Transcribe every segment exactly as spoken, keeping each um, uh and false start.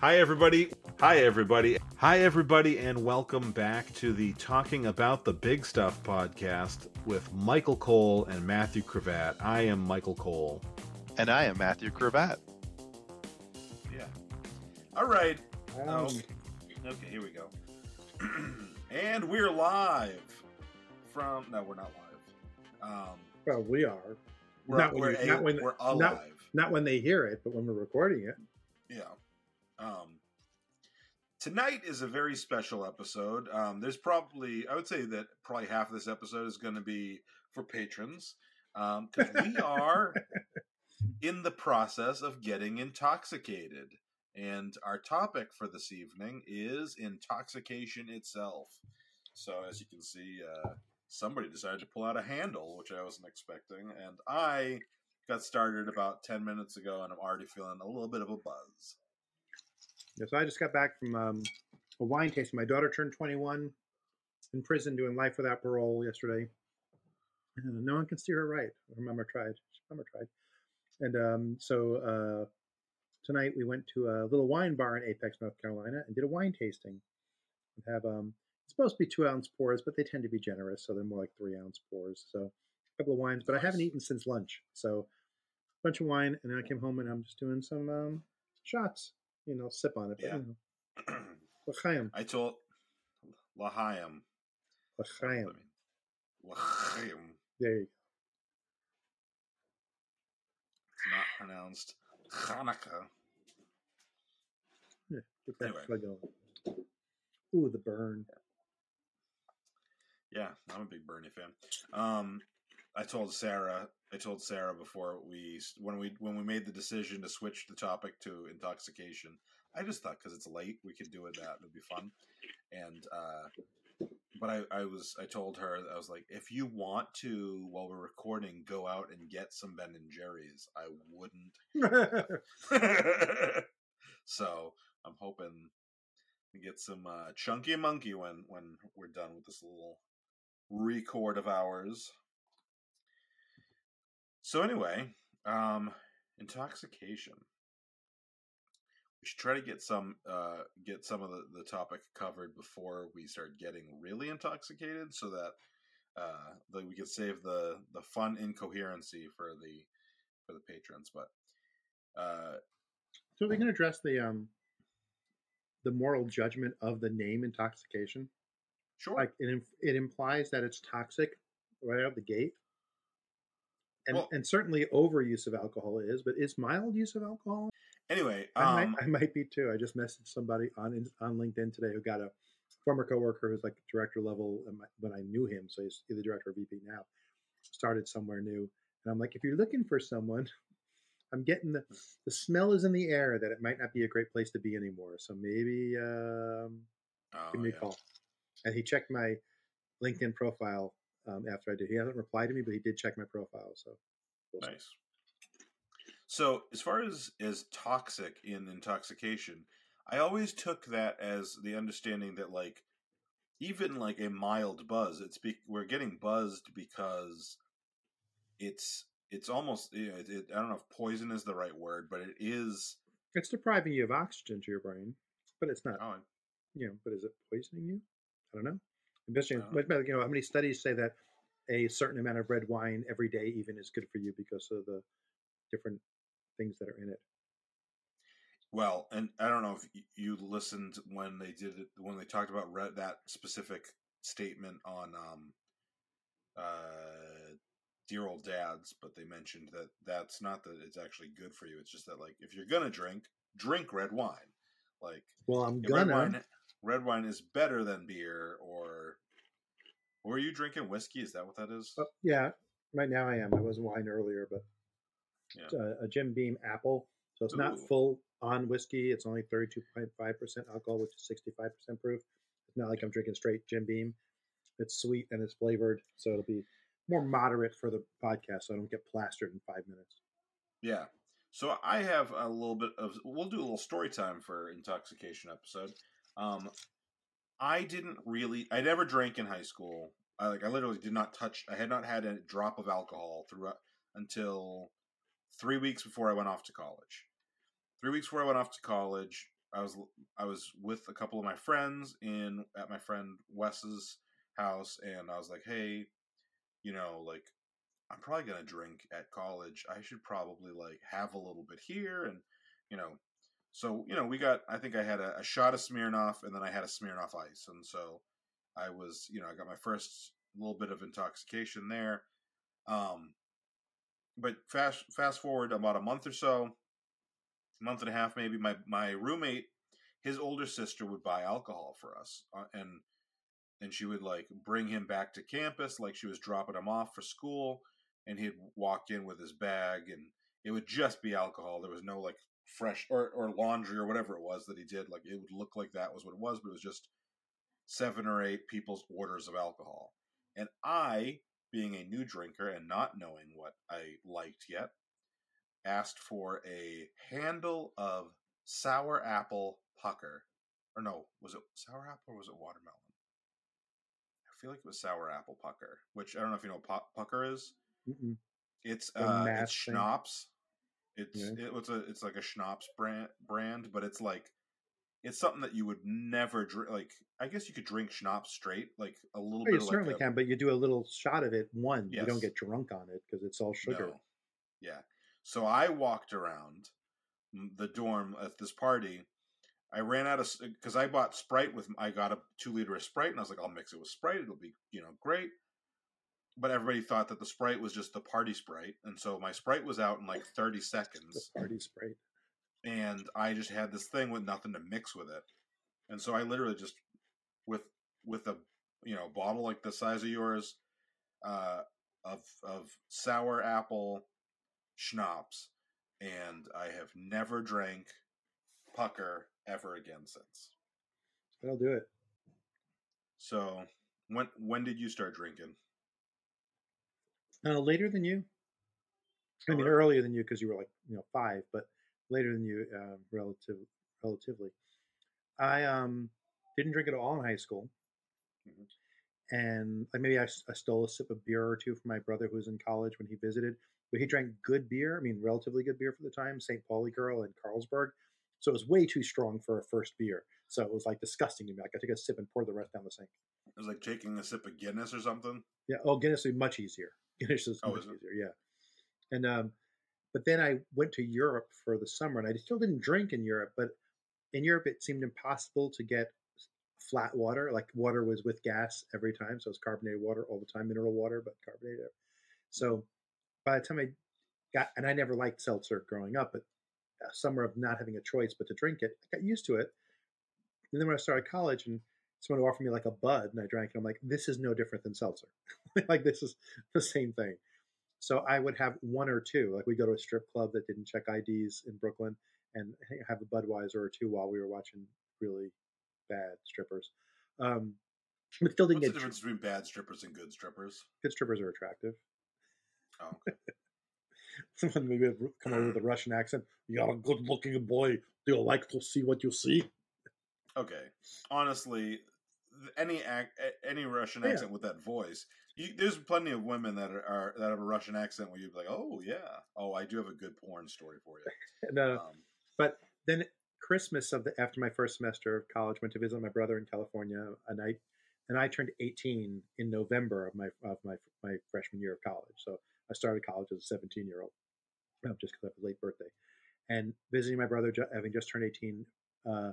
Hi, everybody. Hi, everybody. Hi, everybody, and welcome back to the Talking About the Big Stuff podcast with Michael Cole and Matthew Cravat. I am Michael Cole. And I am Matthew Cravat. Yeah. All right. Um, okay. okay, here we go. And we're live from... No, we're not live. Um, well, we are. We're, not, we're, when, a, not when we're alive. Not, not when they hear it, but when we're recording it. Yeah. Um, tonight is a very special episode. Um, there's probably, I would say that probably half of this episode is going to be for patrons. Um, cause we are in the process of getting intoxicated, and our topic for this evening is intoxication itself. So as you can see, uh, somebody decided to pull out a handle, which I wasn't expecting. And I got started about ten minutes ago, and I'm already feeling a little bit of a buzz. So I just got back from um, a wine tasting. My daughter turned twenty-one in prison doing life without parole yesterday. And no one can steer her right. Her mama tried. Her mama tried. And um, so uh, tonight we went to a little wine bar in Apex, North Carolina, and did a wine tasting. We have um, it's supposed to be two-ounce pours, but they tend to be generous, so they're more like three-ounce pours. So a couple of wines, but I haven't eaten since lunch. So a bunch of wine, and then I came home, and I'm just doing some um, shots. You know, sip on it. But, yeah. You know. I told L'chaim. L'chaim. L'chaim. There you go. It's not pronounced Hanukkah. Yeah, get that anyway. Plug on. Ooh, the burn. Yeah, I'm a big Bernie fan. Um, I told Sarah. I told Sarah before we when we when we made the decision to switch the topic to intoxication. I just thought because it's late, we could do it that it'd be fun. And uh, but I, I was I told her I was like, if you want to while we're recording, go out and get some Ben and Jerry's. I wouldn't. So I'm hoping to get some uh, Chunky Monkey when when we're done with this little record of ours. So anyway, um, intoxication. We should try to get some uh, get some of the, the topic covered before we start getting really intoxicated, so that uh, that we can save the, the fun incoherency for the for the patrons. But uh, so we can address the um, the moral judgment of the name intoxication. Sure, like it it implies that it's toxic right out of the gate. And, well, and certainly overuse of alcohol is, but is mild use of alcohol? Anyway, um, I, might, I might be too. I just messaged somebody on on LinkedIn today who got a former coworker who's like director level when I knew him, so he's either director or V P now. Started somewhere new, and I'm like, if you're looking for someone, I'm getting the the smell is in the air that it might not be a great place to be anymore. So maybe um, oh, give me yeah. a call. And he checked my LinkedIn profile. Um, after I did, he hasn't replied to me, but he did check my profile. So nice. So as far as as toxic in intoxication, I always took that as the understanding that like even like a mild buzz, it's be, we're getting buzzed because it's it's almost you know, it, it, I don't know if poison is the right word, but it is. It's depriving you of oxygen to your brain, but it's not. Oh, you know, but is it poisoning you? I don't know. Interesting. Uh, you know, how many studies say that a certain amount of red wine every day even is good for you because of the different things that are in it? Well, and I don't know if you listened when they did it, when they talked about red, that specific statement on um, uh, Dear Old Dads, but they mentioned that that's not that it's actually good for you. It's just that, like, if you're gonna drink, drink red wine. Like, well, I'm gonna. Red wine is better than beer, or or are you drinking whiskey? Is that what that is? Oh, yeah, right now I am. I was wine earlier, but yeah. It's a, a Jim Beam Apple, so it's Ooh. Not full on whiskey. It's only thirty-two point five percent alcohol, which is sixty-five percent proof. It's not like I'm drinking straight Jim Beam. It's sweet and it's flavored, so it'll be more moderate for the podcast, so I don't get plastered in five minutes. Yeah. So I have a little bit of – we'll do a little story time for intoxication episode. Um, I didn't really, I never drank in high school. I like, I literally did not touch, I had not had a drop of alcohol throughout until three weeks before I went off to college. Three weeks before I went off to college, I was I was with a couple of my friends in at my friend Wes's house, and I was like, hey, you know, like, I'm probably gonna drink at college. I should probably like have a little bit here, and you know, so you know, we got. I think I had a, a shot of Smirnoff, and then I had a Smirnoff Ice, and so I was, you know, I got my first little bit of intoxication there. Um, but fast fast forward about a month or so, month and a half maybe. My my roommate, his older sister would buy alcohol for us, uh, and and she would like bring him back to campus, like she was dropping him off for school. And he'd walk in with his bag, and it would just be alcohol. There was no like fresh or, or laundry or whatever it was that he did. Like, it would look like that was what it was, but it was just seven or eight people's orders of alcohol. And I, being a new drinker and not knowing what I liked yet, asked for a handle of Sour Apple Pucker. Or no, was it Sour Apple or was it Watermelon? I feel like it was Sour Apple Pucker, which I don't know if you know what pu- pucker is. Mm-mm. It's uh, it's schnapps. It's yeah. it, it's a it's like a schnapps brand brand, but it's like it's something that you would never drink. Like, I guess you could drink schnapps straight, like a little. Oh, bit. You of certainly like a, can, but you do a little shot of it. One, yes. You don't get drunk on it because it's all sugar. No. Yeah. So I walked around the dorm at this party. I ran out of because I bought Sprite with. I got a two liter of Sprite, and I was like, I'll mix it with Sprite. It'll be, you know, great. But everybody thought that the Sprite was just the party Sprite. And so my Sprite was out in like thirty seconds. The party Sprite. And I just had this thing with nothing to mix with it. And so I literally just, with with a, you know, bottle like the size of yours, uh, of of Sour Apple schnapps. And I have never drank Pucker ever again since. That'll do it. So when when did you start drinking? Uh, later than you. I mean, earlier than you because you were like, you know, five, but later than you, uh, relative, relatively. I um, didn't drink at all in high school. Mm-hmm. And like, maybe I, I stole a sip of beer or two from my brother who was in college when he visited. But he drank good beer, I mean, relatively good beer for the time, Saint Pauli Girl and Carlsberg. So it was way too strong for a first beer. So it was like disgusting to me. Like, I took a sip and poured the rest down the sink. It was like taking a sip of Guinness or something? Yeah. Oh, Guinness would be much easier. Guinness is oh, much is easier, yeah. And um, but then I went to Europe for the summer, and I still didn't drink in Europe. But in Europe, it seemed impossible to get flat water. Like, water was with gas every time, so it was carbonated water all the time, mineral water, but carbonated. So by the time I got, and I never liked seltzer growing up, but a summer of not having a choice but to drink it, I got used to it. And then when I started college, and someone offered me like a Bud, and I drank it. I'm like, this is no different than seltzer. Like, this is the same thing. So I would have one or two. Like, we'd go to a strip club that didn't check I Ds in Brooklyn and have a Budweiser or two while we were watching really bad strippers. Um, but still didn't What's get the difference tri- between bad strippers and good strippers? Good strippers are attractive. Oh, okay. Someone maybe come over with a Russian accent. You are a good-looking boy. Do you like to see what you see? Okay, honestly, any ac- any Russian yeah. accent with that voice, you, there's plenty of women that are, are that have a Russian accent where you'd be like, oh yeah, oh I do have a good porn story for you. No, um, but then Christmas of the after my first semester of college, went to visit my brother in California, and I and I turned eighteen in November of my of my my freshman year of college. So I started college as a seventeen year old, just because I had a late birthday, and visiting my brother having just turned eighteen. Uh,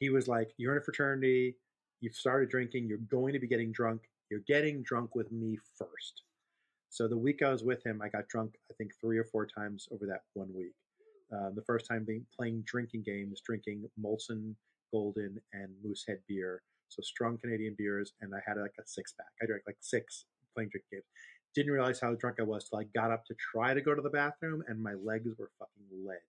He was like, you're in a fraternity, you've started drinking, you're going to be getting drunk, you're getting drunk with me first. So the week I was with him, I got drunk, I think, three or four times over that one week. Uh, the first time being playing drinking games, drinking Molson Golden and Moosehead beer, so strong Canadian beers, and I had like a six-pack. I drank like six playing drinking games. Didn't realize how drunk I was till I got up to try to go to the bathroom, and my legs were fucking lead.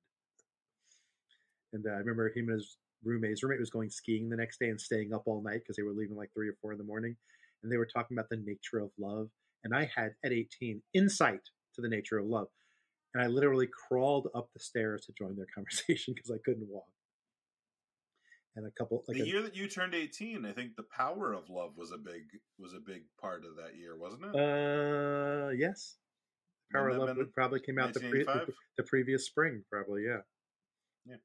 And uh, I remember him and his... Roommate, his roommate was going skiing the next day and staying up all night because they were leaving like three or four in the morning, and they were talking about the nature of love. And I had at eighteen insight to the nature of love, and I literally crawled up the stairs to join their conversation because I couldn't walk. And a couple like the a, year that you turned eighteen, I think the power of love was a big was a big part of that year, wasn't it? Uh, yes, power of love probably came out the, pre- the the previous spring, probably yeah, yeah.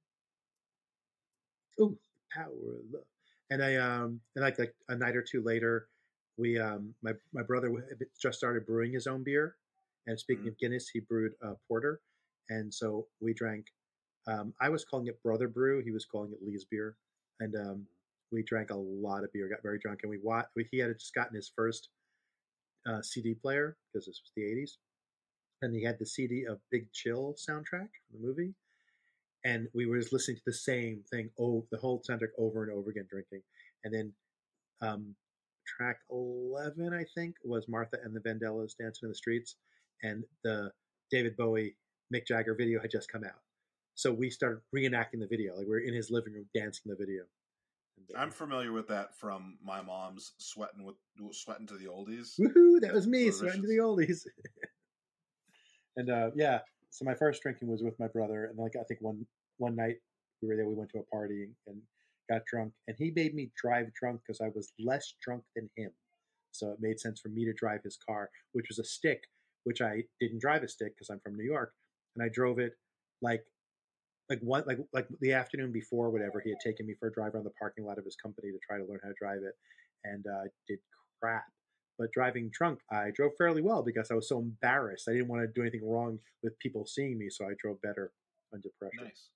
Ooh, power of love. And I um and like like a night or two later, we um my my brother just started brewing his own beer, and speaking mm-hmm. of Guinness, he brewed uh, porter, and so we drank. Um, I was calling it Brother Brew. He was calling it Lee's beer, and um, we drank a lot of beer. Got very drunk, and we watched. He had just gotten his first uh, C D player because this was the eighties, and he had the C D of Big Chill soundtrack, the movie, and we were just listening to the same thing, oh, the whole soundtrack over and over again, drinking. And then um, track eleven, I think, was Martha and the Vandellas Dancing in the Streets, and the David Bowie, Mick Jagger video had just come out. So we started reenacting the video. Like, we were in his living room dancing the video. I'm familiar with that from my mom's sweating with sweating to the oldies. Woohoo! That was me, Delicious. Sweating to the oldies. And uh, yeah, so my first drinking was with my brother, and like I think one one night we were there. We went to a party and got drunk, and he made me drive drunk because I was less drunk than him. So it made sense for me to drive his car, which was a stick, which I didn't drive a stick because I'm from New York, and I drove it like. Like one, like like the afternoon before, whatever, he had taken me for a drive around the parking lot of his company to try to learn how to drive it, and I uh, did crap. But driving drunk, I drove fairly well because I was so embarrassed. I didn't want to do anything wrong with people seeing me, so I drove better under pressure. Nice.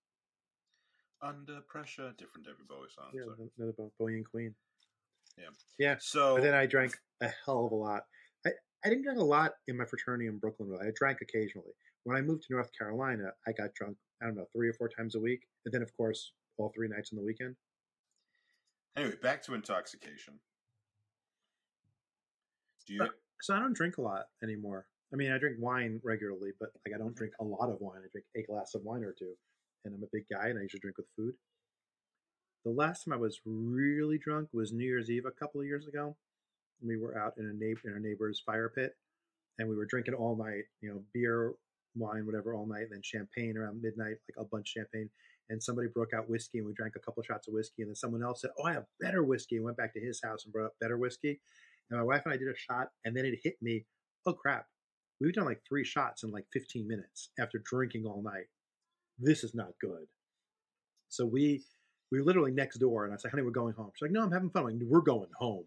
Under Pressure, different David Bowie song. Yeah, so. Another Bowie and Queen. Yeah. Yeah. So but then I drank a hell of a lot. I, I didn't drink a lot in my fraternity in Brooklyn. Really, I drank occasionally. When I moved to North Carolina, I got drunk. I don't know, three or four times a week. And then, of course, all three nights on the weekend. Anyway, back to intoxication. Do you? So, so I don't drink a lot anymore. I mean, I drink wine regularly, but like I don't drink a lot of wine. I drink a glass of wine or two. And I'm a big guy, and I usually drink with food. The last time I was really drunk was New Year's Eve a couple of years ago. We were out in a neighbor, in our neighbor's fire pit, and we were drinking all night, you know, beer, wine, whatever, all night, and then champagne around midnight, like a bunch of champagne. And somebody broke out whiskey, and we drank a couple shots of whiskey. And then someone else said, "Oh, I have better whiskey," and went back to his house and brought up better whiskey. And my wife and I did a shot, and then it hit me, "Oh crap, we've done like three shots in like fifteen minutes after drinking all night. This is not good." So we we were literally next door, and I said, "Honey, we're going home." She's like, "No, I'm having fun." I'm like, "We're going home."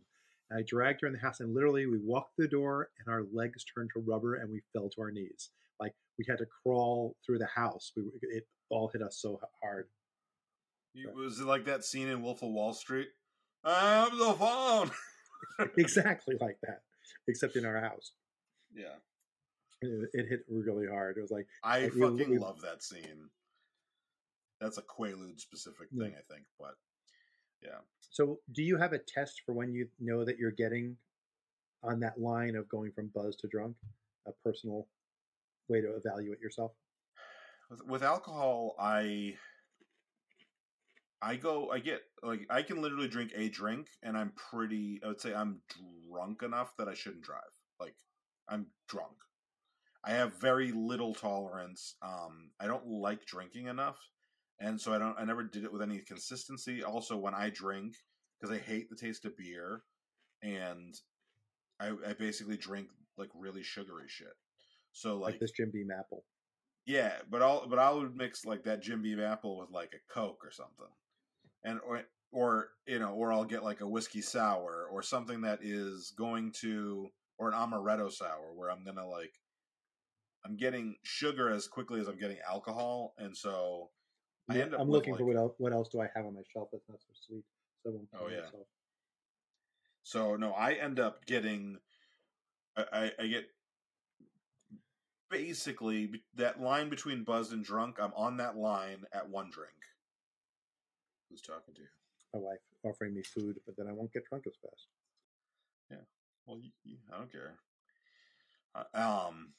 And I dragged her in the house, and literally we walked through the door, and our legs turned to rubber, and we fell to our knees. Like, we had to crawl through the house. We it all hit us so hard. It was like that scene in Wolf of Wall Street. I have the phone. Exactly like that, except in our house. Yeah, it, it hit really hard. It was like I like fucking we, we, love that scene. That's a Quaalude specific thing, yeah. I think. But yeah. So, do you have a test for when you know that you're getting on that line of going from buzz to drunk? A personal way to evaluate yourself? With, with alcohol, I I go, I get, like, I can literally drink a drink, and I'm pretty, I would say I'm drunk enough that I shouldn't drive. Like, I'm drunk. I have very little tolerance. Um, I don't like drinking enough, and so I don't, I never did it with any consistency. Also, when I drink, because I hate the taste of beer, and I, I basically drink, like, really sugary shit. So like, like this Jim Beam Apple. Yeah, but I'll but I would mix like that Jim Beam Apple with like a Coke or something, and or or you know, or I'll get like a whiskey sour or something that is going to, or an amaretto sour where I'm gonna like, I'm getting sugar as quickly as I'm getting alcohol, and so I yeah, end up. I'm looking like, for what else, what else do I have on my shelf that's not so sweet, so I won't kill oh yeah. myself. So no, I end up getting, I, I, I get. Basically, that line between buzzed and drunk, I'm on that line at one drink. Who's talking to you? My wife offering me food, but then I won't get drunk as fast. Yeah. Well, you, you, I don't care. Uh, um.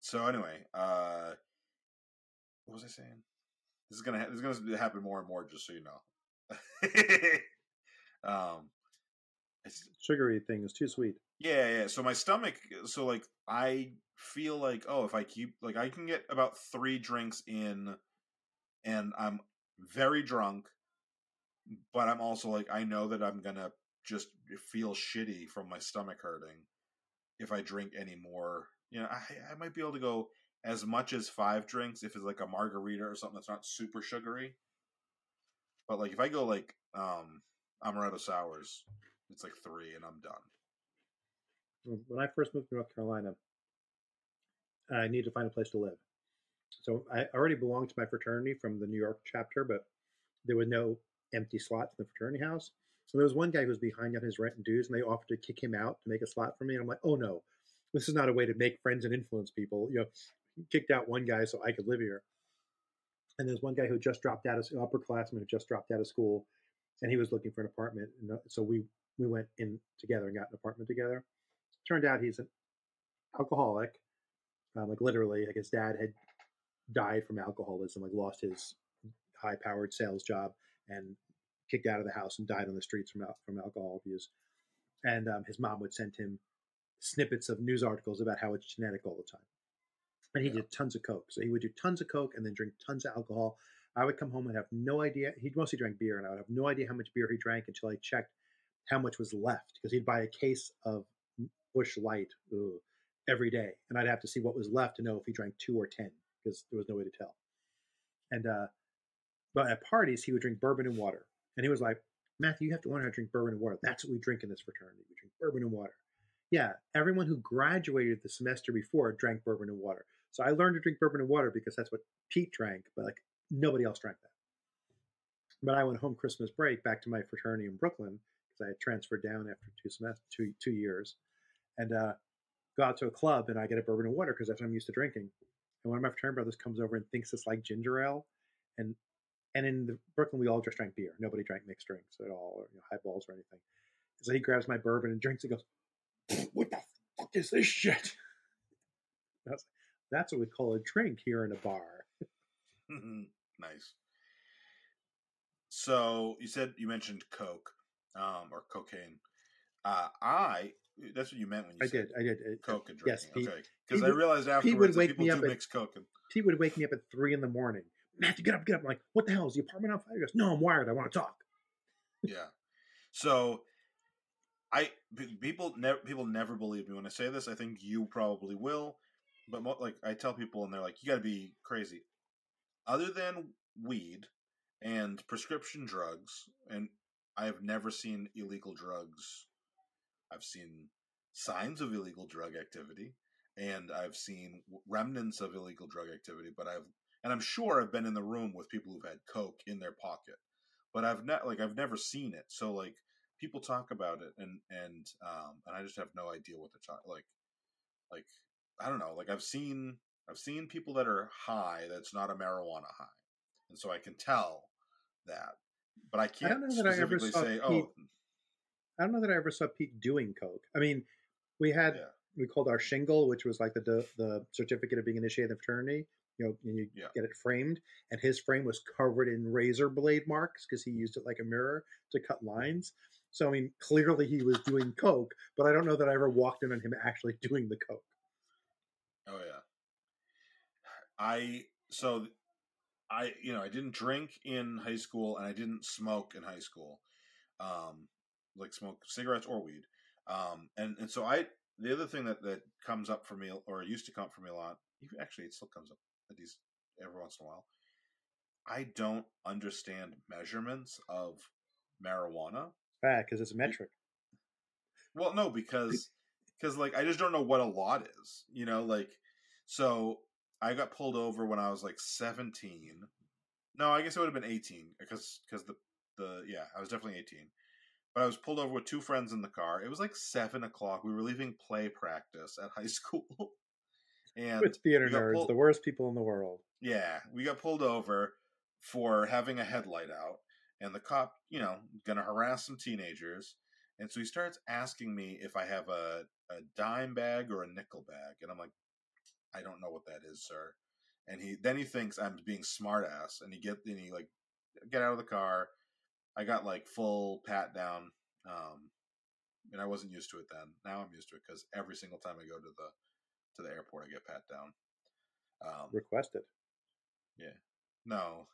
So anyway, uh, what was I saying? This is gonna ha- this is gonna happen more and more, just so you know. um, it's, sugary thing is too sweet. Yeah, yeah. So my stomach. So like I. feel like, oh, if I keep, like, I can get about three drinks in and I'm very drunk, but I'm also like, I know that I'm gonna just feel shitty from my stomach hurting if I drink any more. You know, I, I might be able to go as much as five drinks if it's like a margarita or something that's not super sugary. But like if I go like um, amaretto sours, it's like three and I'm done. When I first moved to North Carolina, I needed to find a place to live. So I already belonged to my fraternity from the New York chapter, but there were no empty slots in the fraternity house. So there was one guy who was behind on his rent and dues, and they offered to kick him out to make a slot for me. And I'm like, oh no, this is not a way to make friends and influence people. You know, kicked out one guy so I could live here. And there's one guy who just dropped out of an upperclassman who just dropped out of school, and he was looking for an apartment. And so we we went in together and got an apartment together. Turned out he's an alcoholic, um, like literally. Like his dad had died from alcoholism, like lost his high-powered sales job and kicked out of the house and died on the streets from al- from alcohol abuse. And um, his mom would send him snippets of news articles about how it's genetic all the time. And he yeah. did tons of Coke. So he would do tons of Coke and then drink tons of alcohol. I would come home and have no idea. He mostly drank beer, and I would have no idea how much beer he drank until I checked how much was left, because he'd buy a case of Busch Light ooh, every day. And I'd have to see what was left to know if he drank two or ten, because there was no way to tell. And uh, but at parties, he would drink bourbon and water. And he was like, Matthew, you have to learn how to drink bourbon and water. That's what we drink in this fraternity. We drink bourbon and water. Yeah, everyone who graduated the semester before drank bourbon and water. So I learned to drink bourbon and water because that's what Pete drank, but like nobody else drank that. But I went home Christmas break back to my fraternity in Brooklyn, because I had transferred down after two semesters, two, two years, and uh, go out to a club and I get a bourbon and water because that's what I'm used to drinking. And one of my fraternity brothers comes over and thinks it's like ginger ale. And and in the Brooklyn, we all just drank beer. Nobody drank mixed drinks at all, or you know, highballs or anything. So he grabs my bourbon and drinks and goes, what the fuck is this shit? That's That's what we call a drink here in a bar. Nice. So you said you mentioned Coke um, or cocaine. Uh, I, that's what you meant when you I said did, I did. Coke and drinking. Yes, okay. Because I realized afterwards that people do at, mix Coke. And... Pete would wake me up at three in the morning. Matthew, get up, get up. I'm like, what the hell? Is the apartment on fire? He goes, no, I'm wired. I want to talk. Yeah. So I people, ne- people never believe me when I say this. I think you probably will. But mo- like I tell people, and they're like, "You got to be crazy." Other than weed and prescription drugs, and I have never seen illegal drugs. I've seen signs of illegal drug activity, and I've seen remnants of illegal drug activity. But I've, and I'm sure I've been in the room with people who've had coke in their pocket, but I've not, like, I've never seen it. So like, people talk about it, and and um, and I just have no idea what they're talking like, like. I don't know, like I've seen I've seen people that are high that's not a marijuana high. And so I can tell that. But I can't I don't know specifically that I ever say, saw Pete, oh. I don't know that I ever saw Pete doing coke. I mean, we had, yeah. we called our shingle, which was like the the certificate of being initiated in the fraternity. You know, and you yeah. get it framed. And his frame was covered in razor blade marks because he used it like a mirror to cut lines. So, I mean, clearly he was doing coke, but I don't know that I ever walked in on him actually doing the coke. Oh yeah, I so I you know I didn't drink in high school and I didn't smoke in high school, um, like smoke cigarettes or weed, um, and and so I the other thing that, that comes up for me or used to come up for me a lot, actually it still comes up at least every once in a while. I don't understand measurements of marijuana. Ah, because it's a metric. Well, no, because. Because, like, I just don't know what a lot is, you know? Like, so I got pulled over when I was, like, seventeen. No, I guess it would have been eighteen because because the, the, yeah, I was definitely eighteen. But I was pulled over with two friends in the car. It was, like, seven o'clock. We were leaving play practice at high school. And with theater nerds, pulled... the worst people in the world. Yeah, we got pulled over for having a headlight out. And the cop, you know, going to harass some teenagers. And so he starts asking me if I have a, a dime bag or a nickel bag. And I'm like, I don't know what that is, sir. And he then he thinks I'm being smart ass. And he get and he like get out of the car. I got like full pat down. Um, and I wasn't used to it then. Now I'm used to it because every single time I go to the to the airport I get pat down. Um, Requested. Yeah. No.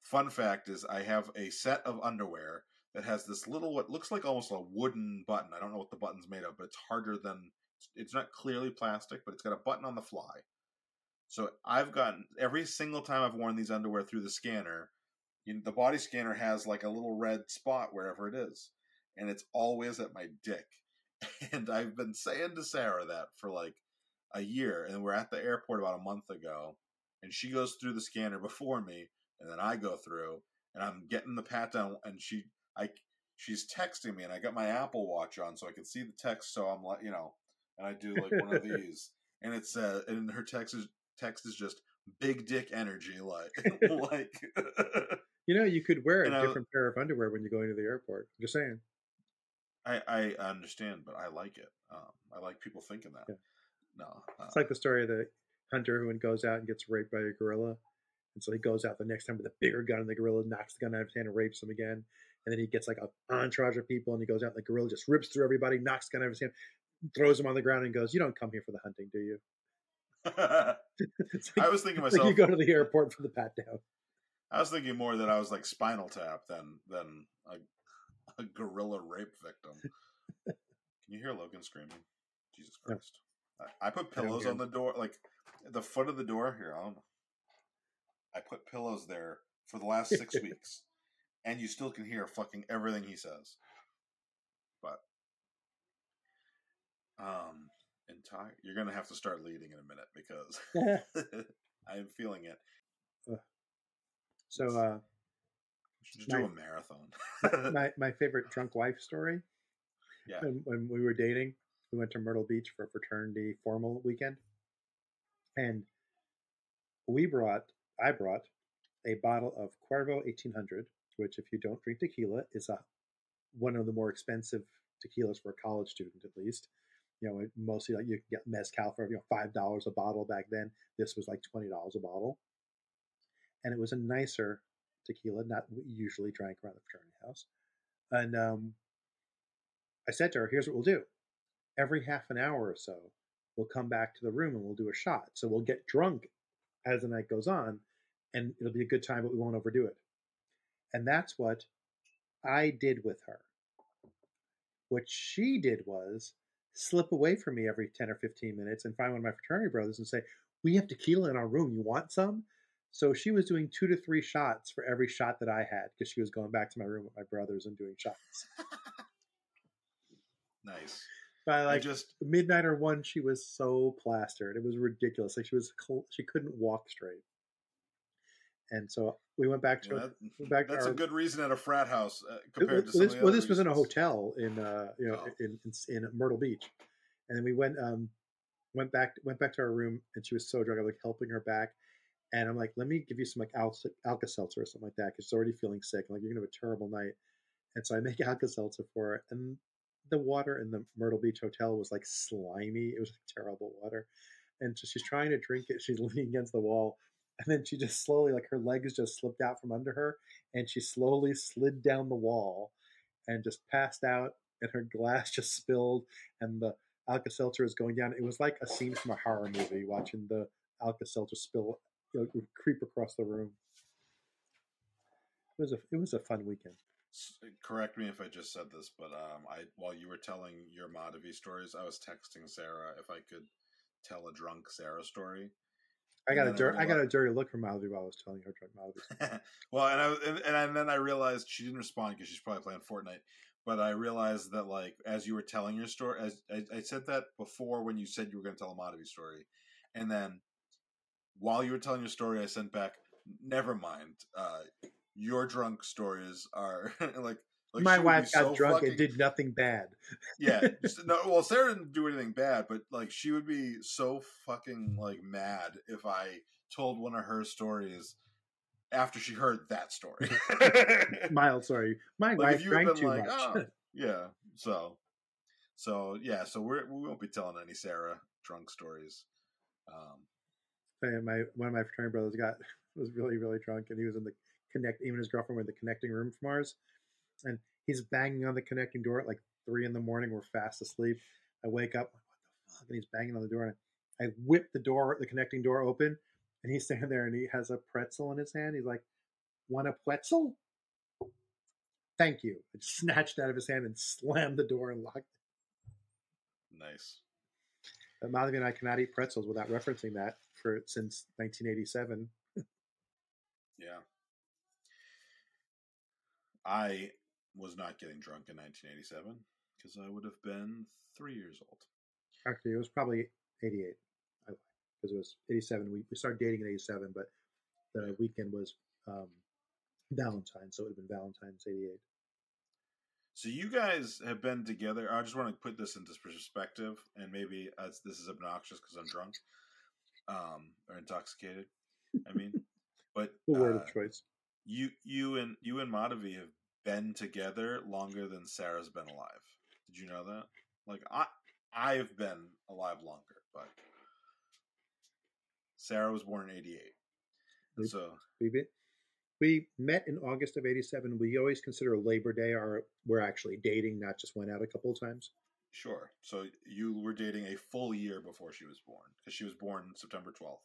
Fun fact is I have a set of underwear that has this little, what looks like almost a wooden button. I don't know what the button's made of, but it's harder than, it's not clearly plastic, but it's got a button on the fly. So I've gotten, every single time I've worn these underwear through the scanner, you, the body scanner has like a little red spot wherever it is, and it's always at my dick. And I've been saying to Sarah that for like a year, and we're at the airport about a month ago, and she goes through the scanner before me, and then I go through, and I'm getting the pat down, and she, I, she's texting me, and I got my Apple Watch on so I can see the text. So I'm like, you know, and I do like one of these, and it says, uh, and her text is text is just big dick energy, like, like. You know, you could wear a different was, pair of underwear when you go into the airport. Just saying. I, I understand, but I like it. Um, I like people thinking that. Yeah. No, uh, it's like the story of the hunter who goes out and gets raped by a gorilla. And so he goes out the next time with a bigger gun, and the gorilla knocks the gun out of his hand and rapes him again. And then he gets like an entourage of people, and he goes out, and the gorilla just rips through everybody, knocks the gun out of his hand, throws him on the ground, and goes, "You don't come here for the hunting, do you?" Like, I was thinking myself, like, you go to the airport for the pat down. I was thinking more that I was like Spinal Tap than than a, a gorilla rape victim. Can you hear Logan screaming? Jesus Christ! No. I, I put pillows I on the door, like at the foot of the door here. I don't know. I put pillows there for the last six weeks, and you still can hear fucking everything he says. But um, entire you're gonna have to start leading in a minute because I am feeling it. So, uh, just my, do a marathon. my my favorite drunk wife story. Yeah, when, when we were dating, we went to Myrtle Beach for a fraternity formal weekend, and we brought. I brought a bottle of Cuervo eighteen hundred, which, if you don't drink tequila, is a one of the more expensive tequilas for a college student, at least. You know, it mostly like you can get mezcal for, you know, five dollars a bottle back then. This was like twenty dollars a bottle. And it was a nicer tequila, not what you usually drank around the fraternity house. And um, I said to her, here's what we'll do. Every half an hour or so, we'll come back to the room and we'll do a shot. So we'll get drunk as the night goes on, and it'll be a good time, but we won't overdo it. And that's what I did with her. What she did was slip away from me every ten or fifteen minutes and find one of my fraternity brothers and say, we have tequila in our room. You want some? So she was doing two to three shots for every shot that I had, because she was going back to my room with my brothers and doing shots. Nice. By like just... midnight or one, she was so plastered. It was ridiculous. Like she was, she couldn't walk straight. And so we went back to, well, that, went back that's to our, a good reason at a frat house uh, compared it, to some this, of the well, this reasons. Was in a hotel in, uh, you know, oh. in, in, in Myrtle Beach. And then we went, um, went back, went back to our room, and she was so drunk. I was like helping her back. And I'm like, let me give you some like Alka-Seltzer or something like that, because she's already feeling sick. I'm like, you're going to have a terrible night. And so I make Alka-Seltzer for her. And the water in the Myrtle Beach hotel was like slimy. It was like terrible water. And so she's trying to drink it. She's leaning against the wall. And then she just slowly, like her legs just slipped out from under her, and she slowly slid down the wall and just passed out, and her glass just spilled, and the Alka-Seltzer is going down. It was like a scene from a horror movie, watching the Alka-Seltzer spill, you know, creep across the room. It was a, it was a fun weekend. Correct me if I just said this, but um, I while you were telling your Madavi stories, I was texting Sarah if I could tell a drunk Sarah story. I got a dirty, I, I got a dirty look from Malibu while I was telling her drunk Malibu. Well, and I was, and, and then I realized she didn't respond because she's probably playing Fortnite. But I realized that, like, as you were telling your story, as I, I said that before when you said you were going to tell a Malibu story, and then while you were telling your story, I sent back, "Never mind, uh, your drunk stories are like." Like my wife got so drunk fucking, and did nothing bad. Yeah. Just, no, well, Sarah didn't do anything bad, but like she would be so fucking like mad if I told one of her stories after she heard that story. Mild story. My like, wife drank too like, much. Oh. Yeah. So, so yeah. So we're, we won't be telling any Sarah drunk stories. Um, my one of my fraternity brothers got was really really drunk, and he was in the connect. Even his girlfriend were in the connecting room from ours. And he's banging on the connecting door at like three in the morning. We're fast asleep. I wake up, like, what the fuck? And he's banging on the door. And I, I whip the door, the connecting door open, and he's standing there, and he has a pretzel in his hand. He's like, "Want a pretzel? Thank you." I just snatched it out of his hand and slammed the door and locked it. Nice. But Malavi and I cannot eat pretzels without referencing that for since nineteen eighty-seven. Yeah. I was not getting drunk in nineteen eighty-seven because I would have been three years old. Actually, it was probably eighty-eight. I lied, because it was eighty-seven. We, we started dating in eighty-seven, but the weekend was um, Valentine's, so it would have been Valentine's eighty-eight. So you guys have been together. I just want to put this into perspective, and maybe uh, this is obnoxious because I'm drunk um, or intoxicated. I mean, but the word uh, of choice. You, you, and you and Madhavi have been together longer than Sarah's been alive. Did you know that? Like I, I've been alive longer, but Sarah was born in eighty-eight. So we we met in August of eighty-seven. We always consider Labor Day our we're actually dating, not just went out a couple of times. Sure. So you were dating a full year before she was born, because she was born September twelfth,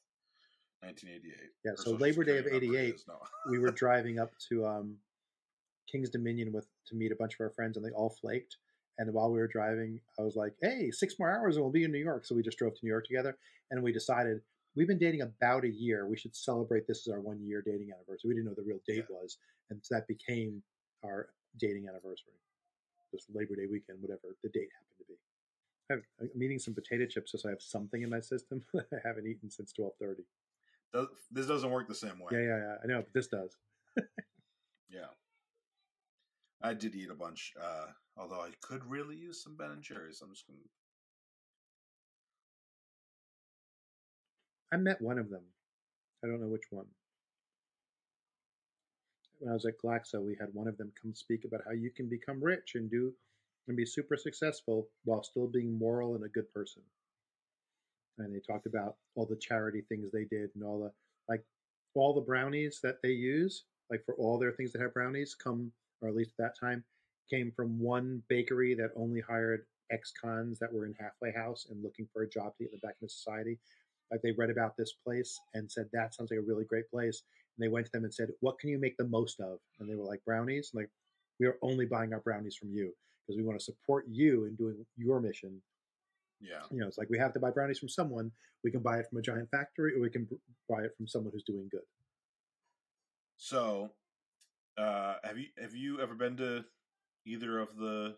nineteen eighty-eight. Yeah. So Labor Day of eighty-eight, no. We were driving up to um, King's Dominion with to meet a bunch of our friends, and they all flaked. And while we were driving, I was like, hey, six more hours and we'll be in New York. So we just drove to New York together, and we decided we've been dating about a year. We should celebrate this as our one year dating anniversary. We didn't know the real date yeah. was. And so that became our dating anniversary. Just Labor Day weekend, whatever the date happened to be. I've, I'm eating some potato chips just so I have something in my system that I haven't eaten since twelve thirty. Does, this doesn't work the same way. Yeah, yeah, yeah. I know, but this does. Yeah. I did eat a bunch, uh, although I could really use some Ben and Jerry's. I'm just going to... I met one of them. I don't know which one. When I was at Glaxo, we had one of them come speak about how you can become rich and do and be super successful while still being moral and a good person. And they talked about all the charity things they did and all the, like, all the brownies that they use, like for all their things that have brownies come, or at least at that time, came from one bakery that only hired ex-cons that were in halfway house and looking for a job to get in the back into society. Like they read about this place and said, that sounds like a really great place. And they went to them and said, what can you make the most of? And they were like, brownies. And like, we are only buying our brownies from you because we want to support you in doing your mission. Yeah. You know, it's like we have to buy brownies from someone. We can buy it from a giant factory, or we can buy it from someone who's doing good. So... Uh, have you have you ever been to either of the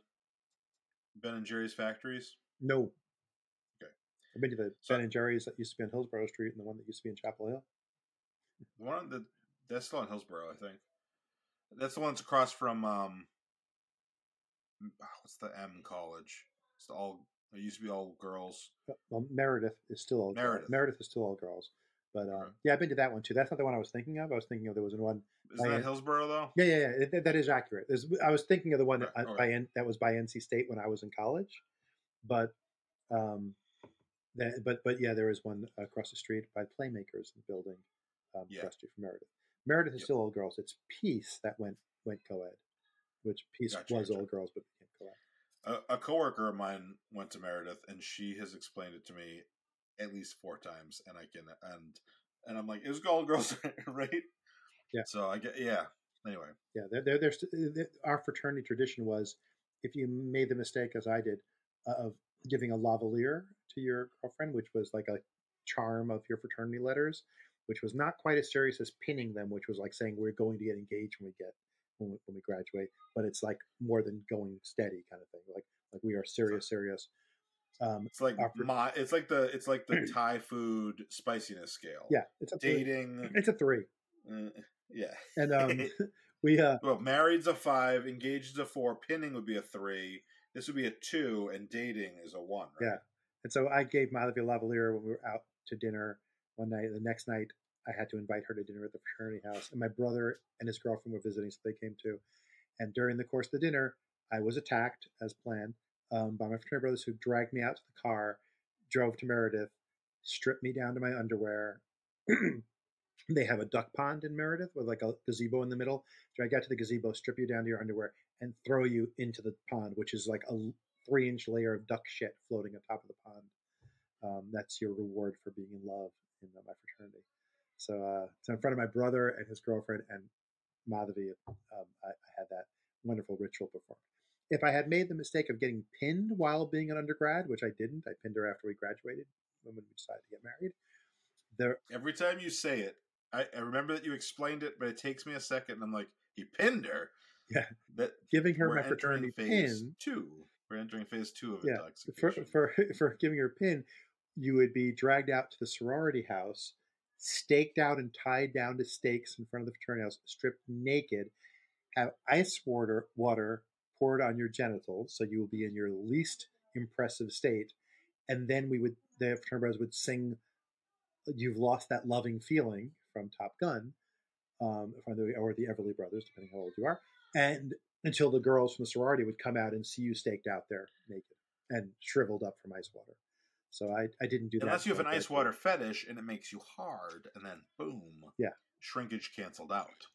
Ben and Jerry's factories? No. Okay. I've been to the so, Ben and Jerry's that used to be on Hillsborough Street and the one that used to be in Chapel Hill. The one that that's still on Hillsborough, I think. That's the one that's across from um, what's the M college? It's the all. It used to be all girls. Well, Meredith is still all Meredith. Girls. Meredith is still all girls. But, um, yeah, I've been to that one, too. That's not the one I was thinking of. I was thinking of there was one. Is that N- Hillsborough, though? Yeah, yeah, yeah. That, that is accurate. There's, I was thinking of the one right, that, right. By N- that was by N C State when I was in college. But, um, that, but but yeah, there is one across the street by Playmakers in the building um, yeah. across the street from Meredith. Meredith is yep. still all girls. It's Peace that went, went co-ed, which Peace gotcha, was gotcha. all girls but became co-ed. A, a coworker of mine went to Meredith, and she has explained it to me at least four times, and I can and and I'm like, it was all girls, right? Yeah. So I get yeah. Anyway, yeah. There, there, our fraternity tradition was, if you made the mistake as I did of giving a lavalier to your girlfriend, which was like a charm of your fraternity letters, which was not quite as serious as pinning them, which was like saying we're going to get engaged when we get when we, when we graduate, but it's like more than going steady kind of thing, like like we are serious, serious. Um, it's like my, it's like the it's like the Thai food spiciness scale. Yeah, it's a dating. Three. It's a three. Uh, yeah, and um, we uh, well, married's a five, engaged's a four, pinning would be a three. This would be a two, and dating is a one. Right? Yeah, and so I gave Madhavi a lavalier when we were out to dinner one night. The next night, I had to invite her to dinner at the fraternity house, and my brother and his girlfriend were visiting, so they came too. And during the course of the dinner, I was attacked as planned. Um, by my fraternity brothers, who dragged me out to the car, drove to Meredith, stripped me down to my underwear. They have a duck pond in Meredith with like a gazebo in the middle. Drag out to the gazebo, strip you down to your underwear, and throw you into the pond, which is like a three-inch layer of duck shit floating on top of the pond. Um, that's your reward for being in love in my fraternity. So, uh, so in front of my brother and his girlfriend and Madhavi, um, I, I had that wonderful ritual performed. If I had made the mistake of getting pinned while being an undergrad, which I didn't, I pinned her after we graduated when we decided to get married. There, every time you say it, I, I remember that you explained it, but it takes me a second, and I'm like, he pinned her? Yeah. That giving her my fraternity phase pin. Two. We're entering phase two of yeah, intoxication. For, for, for giving her a pin, you would be dragged out to the sorority house, staked out and tied down to stakes in front of the fraternity house, stripped naked, have ice water, water poured on your genitals, so you will be in your least impressive state. And then we would, the fraternity brothers would sing "You've Lost That Loving Feeling" from Top Gun, um, from the, or the Everly Brothers, depending how old you are, and until the girls from the sorority would come out and see you staked out there naked and shriveled up from ice water. So I, I didn't do that. Unless you have an ice water fetish and it makes you hard, and then boom. Yeah. Shrinkage canceled out.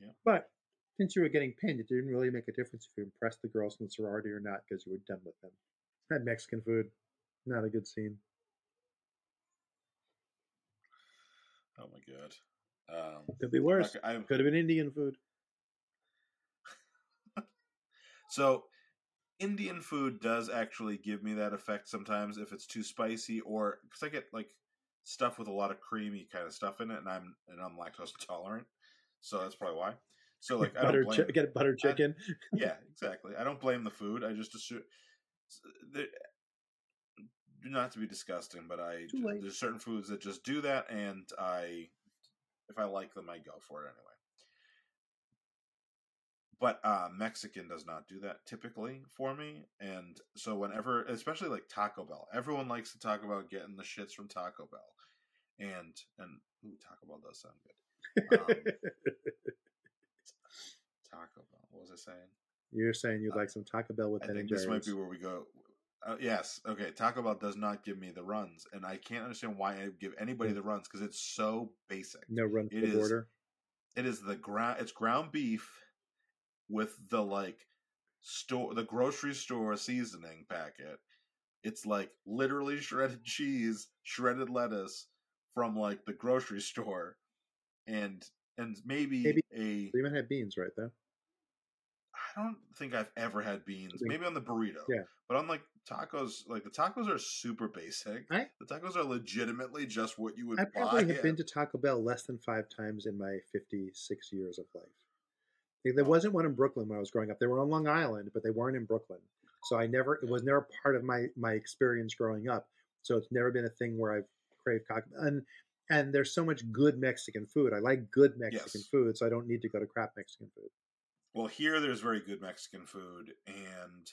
Yeah. But since you were getting pinned, it didn't really make a difference if you impressed the girls in the sorority or not, because you were done with them. Had Mexican food. Not a good scene. Oh my God. Um, Could be worse. I, I, Could have been Indian food. So Indian food does actually give me that effect sometimes if it's too spicy, or because I get like stuff with a lot of creamy kind of stuff in it, and I'm and I'm lactose intolerant, so that's probably why. So like, I butter don't blame, chi- get a butter chicken. I, yeah, exactly. I don't blame the food. I just assume not to be disgusting, but I there's certain foods that just do that, and I. If I like them, I go for it anyway. But uh, Mexican does not do that typically for me. And so whenever, especially like Taco Bell, everyone likes to talk about getting the shits from Taco Bell. And, and ooh, Taco Bell does sound good. Um, Taco Bell, what was I saying? You're saying you'd uh, like some Taco Bell with Ben and Jerry's. I think this might be where we go. Uh, yes. Okay. Taco Bell does not give me the runs, and I can't understand why I give anybody the runs because it's so basic. No runs for the order. It is the ground. It's ground beef with the like store, the grocery store seasoning packet. It's like literally shredded cheese, shredded lettuce from like the grocery store, and and maybe, maybe a. They even had beans, right? Though. I don't think I've ever had beans. Maybe on the burrito. Yeah. But on like tacos, like the tacos are super basic. I, the tacos are legitimately just what you would buy. I probably buy have at. been to Taco Bell less than five times in my fifty-six years of life. There wasn't one in Brooklyn when I was growing up. They were on Long Island, but they weren't in Brooklyn. So I never, it was never part of my, my experience growing up. So it's never been a thing where I've craved Taco Bell. And, and there's so much good Mexican food. I like good Mexican yes. food, so I don't need to go to crap Mexican food. Well, here there's very good Mexican food, and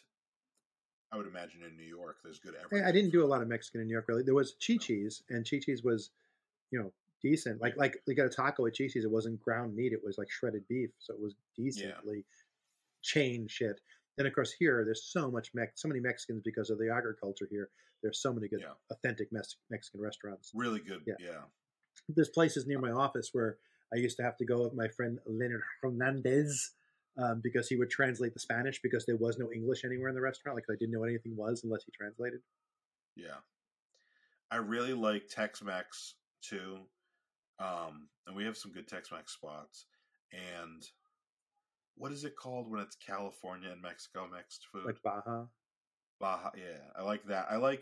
I would imagine in New York there's good everything. I didn't food. do a lot of Mexican in New York, really. There was Chi-Chi's, and Chi-Chi's was, you know, decent. Like, like you got a taco at Chi-Chi's. It wasn't ground meat. It was like shredded beef, so it was decently yeah. chain shit. And, of course, here there's so much Me- so many Mexicans because of the agriculture here. There's so many good yeah. authentic Mex- Mexican restaurants. Really good, yeah. yeah. There's places near my office where I used to have to go with my friend Leonard Hernandez, Um, because he would translate the Spanish because there was no English anywhere in the restaurant. Like I didn't know what anything was unless he translated. Yeah. I really like Tex-Mex too. Um, and we have some good Tex-Mex spots. And what is it called when it's California and Mexico mixed food? Like Baja? Baja, yeah. I like that. I like...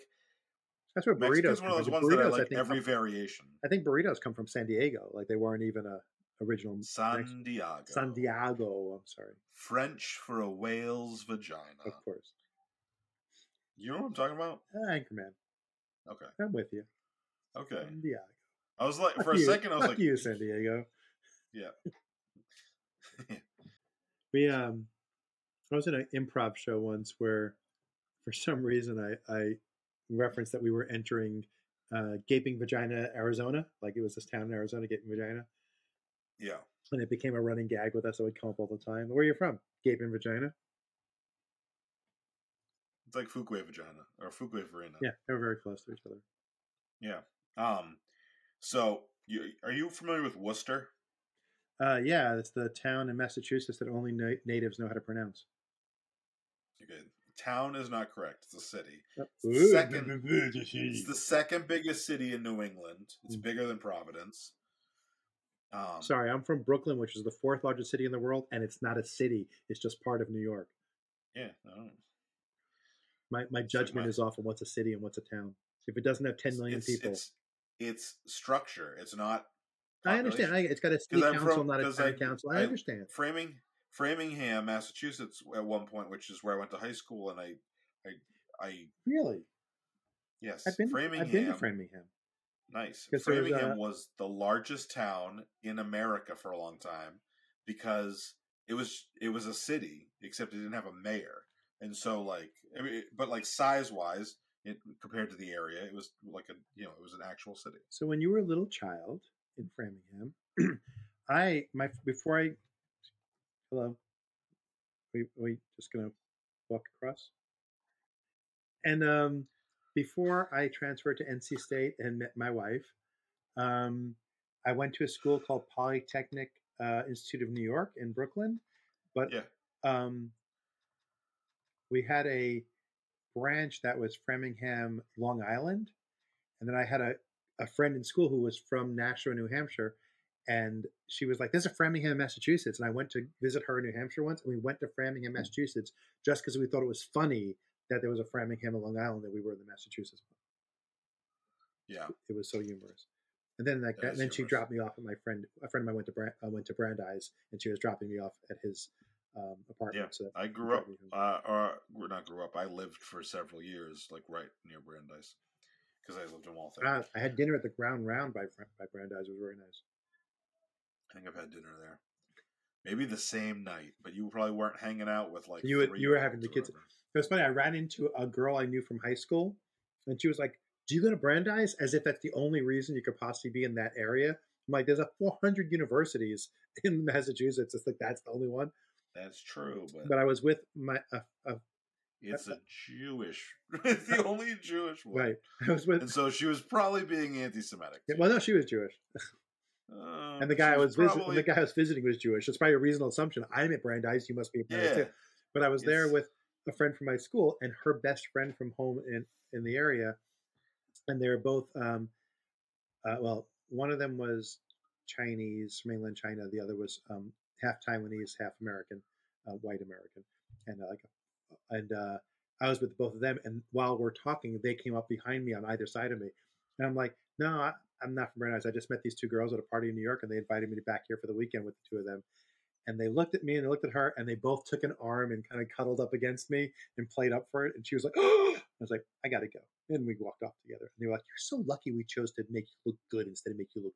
That's where burritos Mexico's come from. One of those ones burritos, that I like I every come, variation. I think burritos come from San Diego. Like they weren't even a... Original San Diego. San Diego, I'm sorry. French for a whale's vagina. Of course. You know what I'm talking about? Anchorman. Okay. I'm with you. Okay. San Diego. I was like, Fuck for you. a second, I was Fuck like. you, San Diego. Yeah. we, um, I was in an improv show once where, for some reason, I, I referenced that we were entering uh, Gaping Vagina, Arizona. Like it was this town in Arizona, Gaping Vagina. Yeah. And it became a running gag with us that would come up all the time. Where are you from? Gaping Vagina? It's like Fuquay Vagina or Fuquay Varina. Yeah, they're very close to each other. Yeah. Um. So, you, are you familiar with Worcester? Uh, yeah, it's the town in Massachusetts that only na- natives know how to pronounce. Okay. Town is not correct. It's a city. Yep. It's, second, it's the second biggest city in New England. It's mm-hmm. bigger than Providence. Um, Sorry, I'm from Brooklyn, which is the fourth largest city in the world, and it's not a city. It's just part of New York. Yeah. I don't know. My my judgment so my, is off on what's a city and what's a town. If it doesn't have ten million it's, people. It's, it's structure. It's not I understand. I, it's got a city council, from, not a town I, council. I, I understand. Framing, Framingham, Massachusetts, at one point, which is where I went to high school, and I, I, I really, yes, I've been, Framingham. I've been to Framingham. Nice. Framingham was, uh, was the largest town in America for a long time because it was it was a city, except it didn't have a mayor, and so like, I mean, but like size wise, it compared to the area, it was like a you know it was an actual city. So when you were a little child in Framingham, I my before I hello, we are we just gonna walk across, and um. Before I transferred to N C State and met my wife, um, I went to a school called Polytechnic uh, Institute of New York in Brooklyn. But yeah. um, we had a branch that was Framingham, Long Island. And then I had a, a friend in school who was from Nashua, New Hampshire. And she was like, "There's a Framingham, Massachusetts." And I went to visit her in New Hampshire once. And we went to Framingham, Massachusetts, just because we thought it was funny that there was a Framingham in Long Island, that we were in the Massachusetts one. Yeah, it was so humorous. And then that, that guy, and then humorous. She dropped me off at my friend. A friend of mine went to Brand, uh, went to Brandeis, and she was dropping me off at his um, apartment. Yeah, so I grew up. Uh, or we're not grew up. I lived for several years, like right near Brandeis, because I lived in Waltham. Uh, I had dinner at the Ground Round by by Brandeis. It was very nice. I think I've had dinner there. Maybe the same night, but you probably weren't hanging out with like you. Would, three you were having the kids. Whatever. It was funny. I ran into a girl I knew from high school, and she was like, "Do you go to Brandeis?" As if that's the only reason you could possibly be in that area. I'm like, "There's a four hundred universities in Massachusetts." It's like that's the only one. That's true, but but I was with my. Uh, uh, it's uh, a Jewish. It's the only Jewish one, right? I was with, and so she was probably being anti-Semitic. Well, no, she was Jewish, um, and the guy I was, was probably... visit, the guy I was visiting was Jewish. It's probably a reasonable assumption. I'm at Brandeis. You must be at Brandeis yeah. too. But I was it's... there with a friend from my school and her best friend from home in, in the area. And they were both, um, uh, well, one of them was Chinese, mainland China. The other was um, half Taiwanese, half American, uh, white American. And uh, like, and uh, I was with both of them. And while we're talking, they came up behind me on either side of me. And I'm like, no, I, I'm not from Brandeis. I just met these two girls at a party in New York, and they invited me back here for the weekend with the two of them. And they looked at me and they looked at her, and they both took an arm and kind of cuddled up against me and played up for it. And she was like, "Oh!" I was like, "I got to go." And we walked off together. And they were like, "You're so lucky we chose to make you look good instead of make you look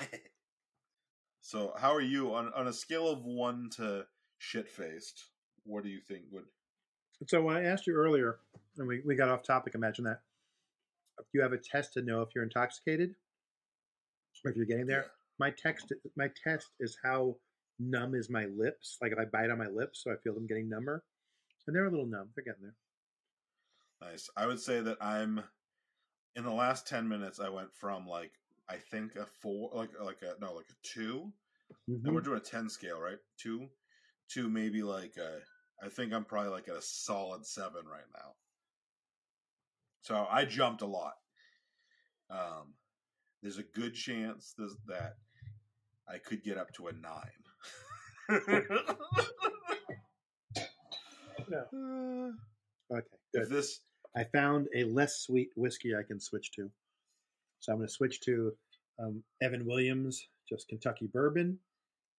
bad." So how are you on, on a scale of one to shit-faced? What do you think would... So when I asked you earlier, and we, we got off topic, imagine that. If you have a test to know if you're intoxicated or if you're getting there, yeah. my, text, my test is how... numb is my lips. Like if I bite on my lips, so I feel them getting number, and they're a little numb. They're getting there. Nice. I would say that I'm in the last ten minutes. I went from like I think a four, like like a no, like a two, mm-hmm. and we're doing a ten scale, right? Two, two, maybe like a. I think I'm probably like at a solid seven right now. So I jumped a lot. Um, there's a good chance that I could get up to a nine. No. Uh, okay. Good. If this, I found a less sweet whiskey I can switch to, so I'm going to switch to um, Evan Williams, just Kentucky bourbon.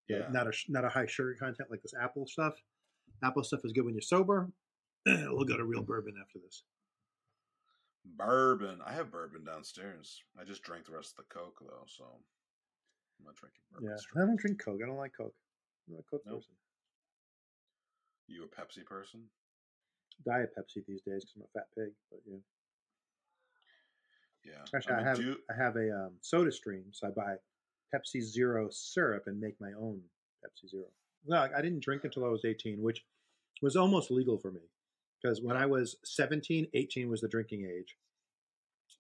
Yeah. Not a not a high sugar content like this apple stuff. Apple stuff is good when you're sober. We'll go to real bourbon after this. Bourbon. I have bourbon downstairs. I just drank the rest of the Coke though, so I'm not drinking bourbon. Yeah. Straight. I don't drink Coke. I don't like Coke. I'm a Coke nope. person. You a Pepsi person? Diet Pepsi these days because I'm a fat pig. But yeah, yeah. Actually, I, mean, I have you... I have a um, Soda Stream, so I buy Pepsi Zero syrup and make my own Pepsi Zero. No, I didn't drink until I was eighteen, which was almost legal for me because when I was seventeen, eighteen was the drinking age.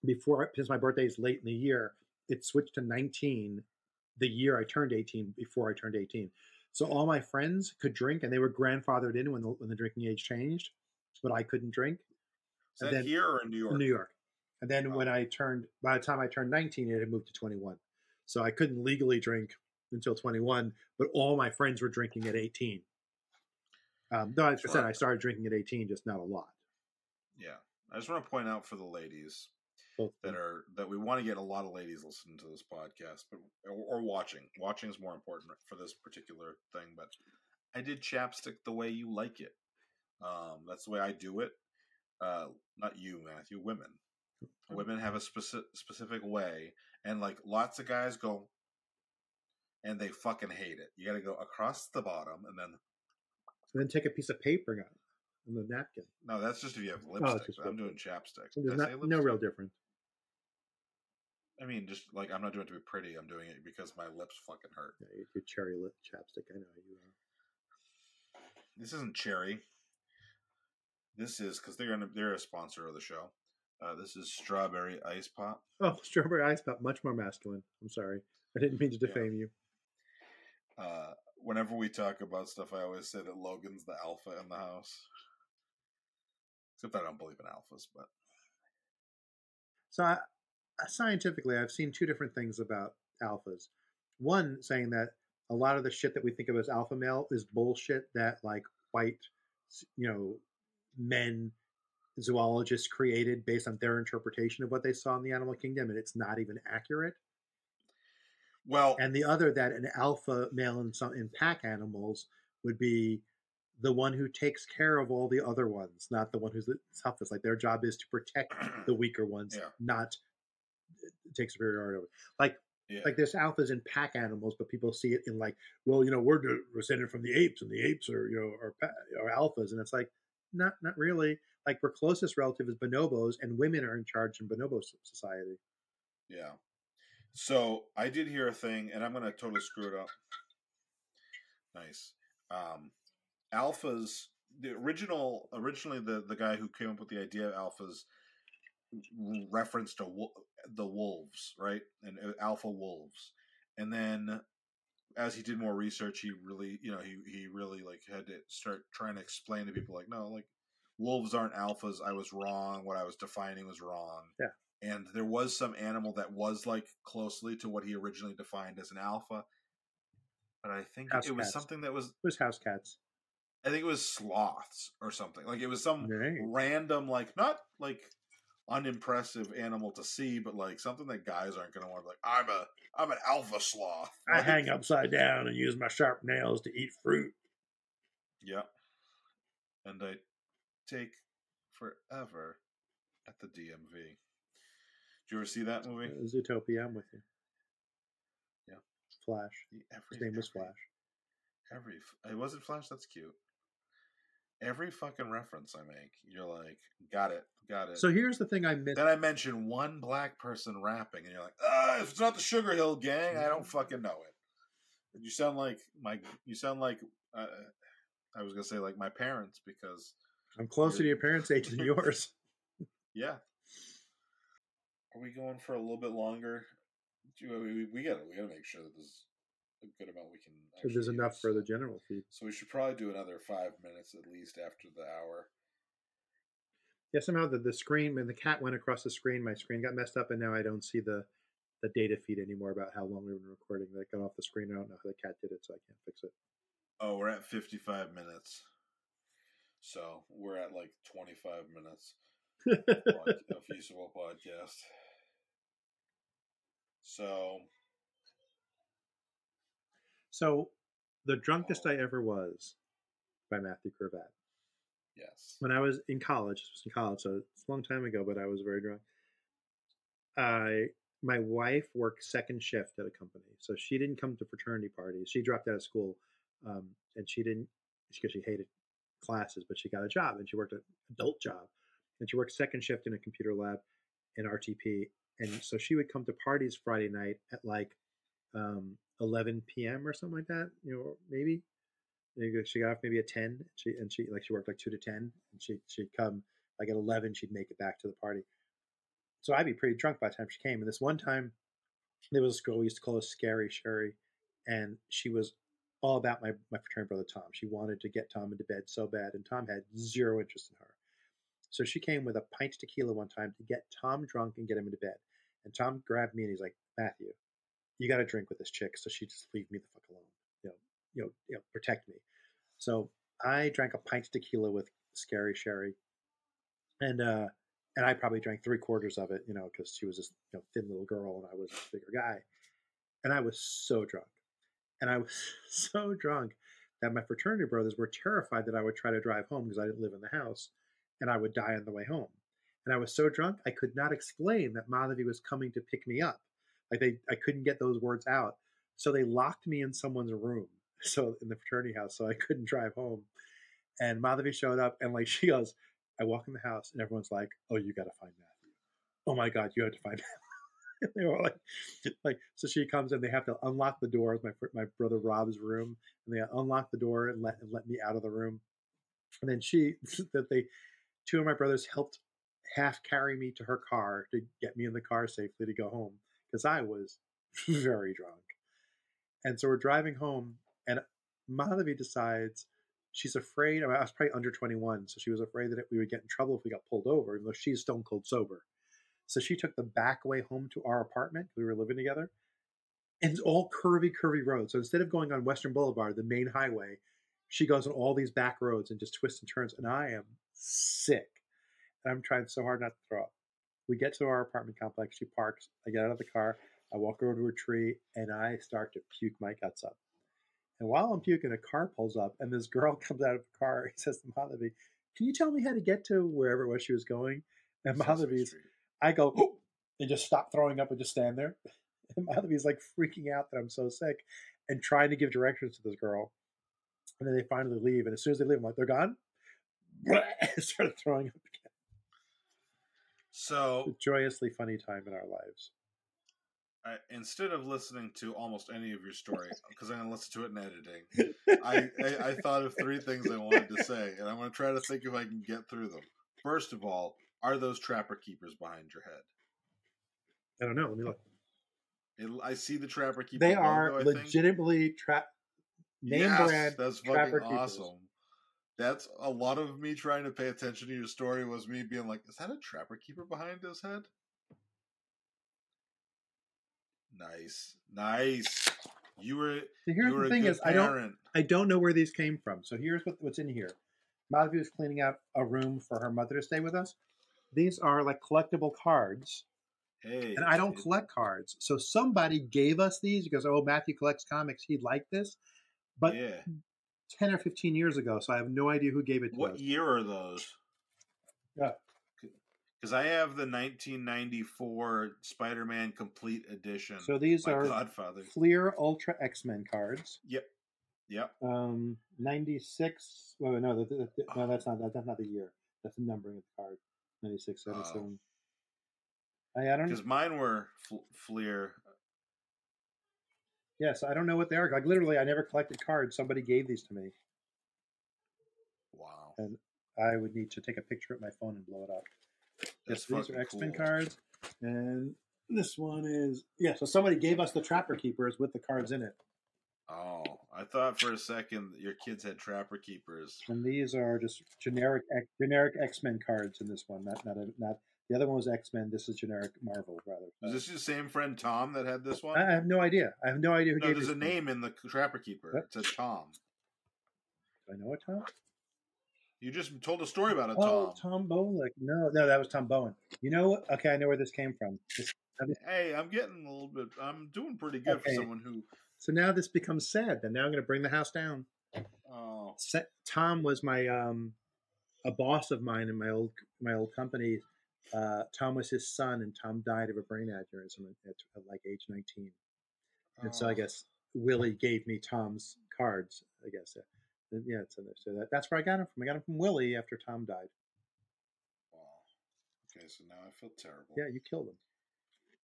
Before, since my birthday is late in the year, it switched to nineteen the year I turned eighteen. Before I turned eighteen. So all my friends could drink, and they were grandfathered in when the when the drinking age changed, but I couldn't drink. Is and that then, here or in New York? In New York. And then oh. when I turned, by the time I turned nineteen, it had moved to twenty-one. So I couldn't legally drink until twenty-one, but all my friends were drinking at eighteen. Um, though, as I said, I started drinking at eighteen, just not a lot. Yeah. I just want to point out for the ladies, that are that we want to get a lot of ladies listening to this podcast, but or, or watching. Watching is more important for this particular thing. But I did chapstick the way you like it. Um, that's the way I do it. Uh, not you, Matthew. Women. Women have a specific specific way, and like lots of guys go, and they fucking hate it. You got to go across the bottom, and then and then take a piece of paper out and the napkin. No, that's just if you have lipstick. Oh, I'm doing chapstick. There's not, no real difference. I mean, just like I'm not doing it to be pretty. I'm doing it because my lips fucking hurt. Yeah, you do cherry lip chapstick. I know you are. This isn't cherry. This is because they're gonna, they're a sponsor of the show. Uh, this is Strawberry Ice Pop. Oh, Strawberry Ice Pop. Much more masculine. I'm sorry. I didn't mean to defame yeah. you. Uh, whenever we talk about stuff, I always say that Logan's the alpha in the house. Except I don't believe in alphas, but... So, I, scientifically, I've seen two different things about alphas. One, saying that a lot of the shit that we think of as alpha male is bullshit that, like, white, you know, men... zoologists created based on their interpretation of what they saw in the animal kingdom, and it's not even accurate. Well, and the other, that an alpha male in some in pack animals would be the one who takes care of all the other ones, not the one who's the toughest. Like, their job is to protect the weaker ones, yeah. not take superiority over. Like, yeah. like there's alphas in pack animals, but people see it in like, well, you know, we're descended from the apes, and the apes are you know are, are alphas, and it's like, not not really. Like, we're closest relative is bonobos, and women are in charge in bonobo society. Yeah. So I did hear a thing, and I'm going to totally screw it up. Nice. Um, alphas, the original, originally the, the guy who came up with the idea of alphas referenced a, the wolves, right? And alpha wolves. And then as he did more research, he really, you know, he, he really like had to start trying to explain to people like, no, like, wolves aren't alphas. I was wrong. What I was defining was wrong. Yeah. And there was some animal that was like closely to what he originally defined as an alpha. But I think house it cats. was something that was... It was house cats. I think it was sloths or something. Like, it was some right. random, like, not like unimpressive animal to see, but like something that guys aren't going to want to be like, I'm a, I'm an alpha sloth. I like, hang upside down and use my sharp nails to eat fruit. Yep. Yeah. And I... take forever at the D M V. Did you ever see that movie? Uh, Zootopia, I'm with you. Yeah. Flash. Every, His name every, was Flash. Every It wasn't Flash, that's cute. Every fucking reference I make, you're like, got it, got it. So here's the thing I missed. Then I mention one black person rapping, and you're like, ah, if it's not the Sugar Hill Gang, I don't fucking know it. And you sound like, my, you sound like, uh, I was going to say like my parents, because I'm closer to your parents' age than yours. Yeah. Are we going for a little bit longer? We, we got we to make sure that there's a good amount we can... So there's use. enough for the general feed. So we should probably do another five minutes at least after the hour. Yeah, somehow the, the screen, when the cat went across the screen, my screen got messed up, and now I don't see the, the data feed anymore about how long we've been recording. That got off the screen. I don't know how the cat did it, so I can't fix it. Oh, we're at fifty-five minutes. So we're at like twenty-five minutes of usable podcast. So, so the drunkest oh. I ever was by Matthew Cravat. Yes, when I was in college, it was in college, so it's a long time ago, but I was very drunk. I my wife worked second shift at a company, so she didn't come to fraternity parties. She dropped out of school, um, and she didn't because she hated classes, but she got a job, and she worked an adult job, and she worked second shift in a computer lab in R T P. And so she would come to parties Friday night at like um eleven p.m. or something like that, you know, maybe she got off maybe at ten. She and she like she worked like two to ten, and she she'd come like at eleven. She'd make it back to the party, so I'd be pretty drunk by the time she came. And this one time, there was this girl we used to call her Scary Sherry, and she was all about my, my fraternity brother, Tom. She wanted to get Tom into bed so bad, and Tom had zero interest in her. So she came with a pint of tequila one time to get Tom drunk and get him into bed. And Tom grabbed me, and he's like, Matthew, you got to drink with this chick, so she just leave me the fuck alone. You know, you know, you know, protect me. So I drank a pint of tequila with Scary Sherry. And uh, and I probably drank three quarters of it, you know, because she was this, you know, thin little girl and I was a bigger guy. And I was so drunk. And I was so drunk that my fraternity brothers were terrified that I would try to drive home because I didn't live in the house and I would die on the way home. And I was so drunk, I could not explain that Madhavi was coming to pick me up. Like they, I couldn't get those words out. So they locked me in someone's room. So in the fraternity house, so I couldn't drive home. And Madhavi showed up and like, she goes, I walk in the house and everyone's like, oh, you got to find Matthew. Oh my God, you have to find Matthew. And they were like, like, so she comes and they have to unlock the door of my, my brother Rob's room, and they unlock the door and let, and let me out of the room. And then she, that they, two of my brothers helped half carry me to her car to get me in the car safely to go home, because I was very drunk. And so we're driving home and Madhavi decides she's afraid. I mean, I was probably under twenty-one, so she was afraid that we would get in trouble if we got pulled over, even though she's stone cold sober. So she took the back way home to our apartment. We were living together. And it's all curvy, curvy roads. So instead of going on Western Boulevard, the main highway, she goes on all these back roads and just twists and turns. And I am sick. And I'm trying so hard not to throw up. We get to our apartment complex. She parks. I get out of the car. I walk over to a tree, and I start to puke my guts up. And while I'm puking, a car pulls up, and this girl comes out of the car. He says to Madhavi, can you tell me how to get to wherever it was she was going? And Madhavi's, I go, oh, and just stop throwing up and just stand there. And Madhavi's like freaking out that I'm so sick and trying to give directions to this girl. And then they finally leave. And as soon as they leave, I'm like, they're gone? I started throwing up again. So a joyously funny time in our lives. I, instead of listening to almost any of your story, because I'm going to listen to it in editing, I, I, I thought of three things I wanted to say, and I'm going to try to think if I can get through them. First of all, are those trapper keepers behind your head? I don't know. Let me look. It, I see the trapper keepers. They are logo, legitimately trap. Name yes, brand. That's fucking awesome. Keepers. That's a lot of me trying to pay attention to your story was me being like, is that a trapper keeper behind his head? Nice. Nice. You were, so here's you were the thing is, I don't, I don't know where these came from. So here's what, what's in here. Madhavi was cleaning out a room for her mother to stay with us. These are like collectible cards. Hey. And I don't hey. collect cards. So somebody gave us these because, oh, Matthew collects comics. He'd like this. But yeah. ten or fifteen years ago, so I have no idea who gave it to what us. What year are those? Yeah. Because I have the nineteen ninety-four Spider-Man Complete Edition. So these My are Godfather. Clear Ultra X-Men cards. Yep. Yep. Um, ninety-six. Well, no, the, the, the, no, that's not that, that's not the year. That's the numbering of the card. ninety-six, seventy-seven. Oh. I, I don't know. Because mine were fl- Fleer. Yes, I don't know what they are. Like, literally, I never collected cards. Somebody gave these to me. Wow. And I would need to take a picture of my phone and blow it up. Yes, these are X-Men cool. cards. And this one is... Yeah, so somebody gave us the Trapper Keepers with the cards in it. Oh, I thought for a second that your kids had Trapper Keepers. And these are just generic generic X-Men cards in this one. Not not a, not. The other one was X-Men. This is generic Marvel, rather. Is this your same friend Tom that had this one? I have no idea. I have no idea who no, gave it. There's a name in the Trapper Keeper. What? It says Tom. Do I know a Tom? You just told a story about a oh, Tom. Oh, Tom Bowen. No, no, that was Tom Bowen. You know what? Okay, I know where this came from. This, this, hey, I'm getting a little bit... I'm doing pretty good okay. for someone who... So now this becomes sad. And now I'm going to bring the house down. Oh. Set, Tom was my... um, a boss of mine in my old my old company... Uh, Tom was his son, and Tom died of a brain aneurysm at, at like age nineteen. And oh. so I guess Willie gave me Tom's cards, I guess. Yeah, it's in there. So that, that's where I got him from. I got him from Willie after Tom died. Wow. Okay, so now I feel terrible. Yeah, you killed him.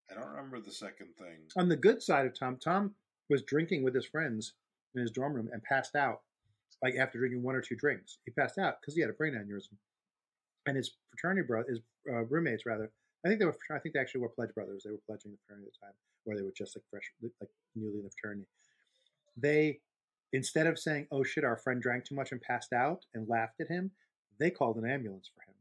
I don't remember the second thing. On the good side of Tom, Tom was drinking with his friends in his dorm room and passed out. Like after drinking one or two drinks, he passed out because he had a brain aneurysm. And his fraternity brother, his uh, roommates rather, I think they were, I think they actually were pledge brothers. They were pledging the fraternity at the time, or they were just like fresh, like newly in the fraternity. They, instead of saying, "Oh shit, our friend drank too much and passed out," and laughed at him, they called an ambulance for him,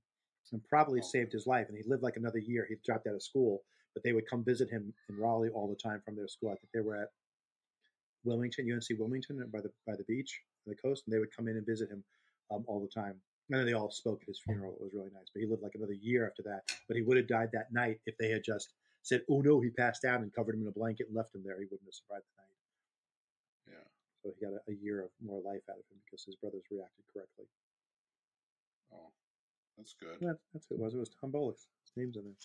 and probably oh. saved his life. And he lived like another year. He dropped out of school, but they would come visit him in Raleigh all the time from their school. I think they were at Wilmington, U N C Wilmington, by the by the beach, by the coast, and they would come in and visit him um, all the time. I know they all spoke at his funeral. It was really nice. But he lived like another year after that. But he would have died that night if they had just said, oh, no, he passed out and covered him in a blanket and left him there. He wouldn't have survived the night. Yeah. So he got a, a year of more life out of him because his brothers reacted correctly. Oh, that's good. That, that's what it was. It was Tom Bowen. His name's in there.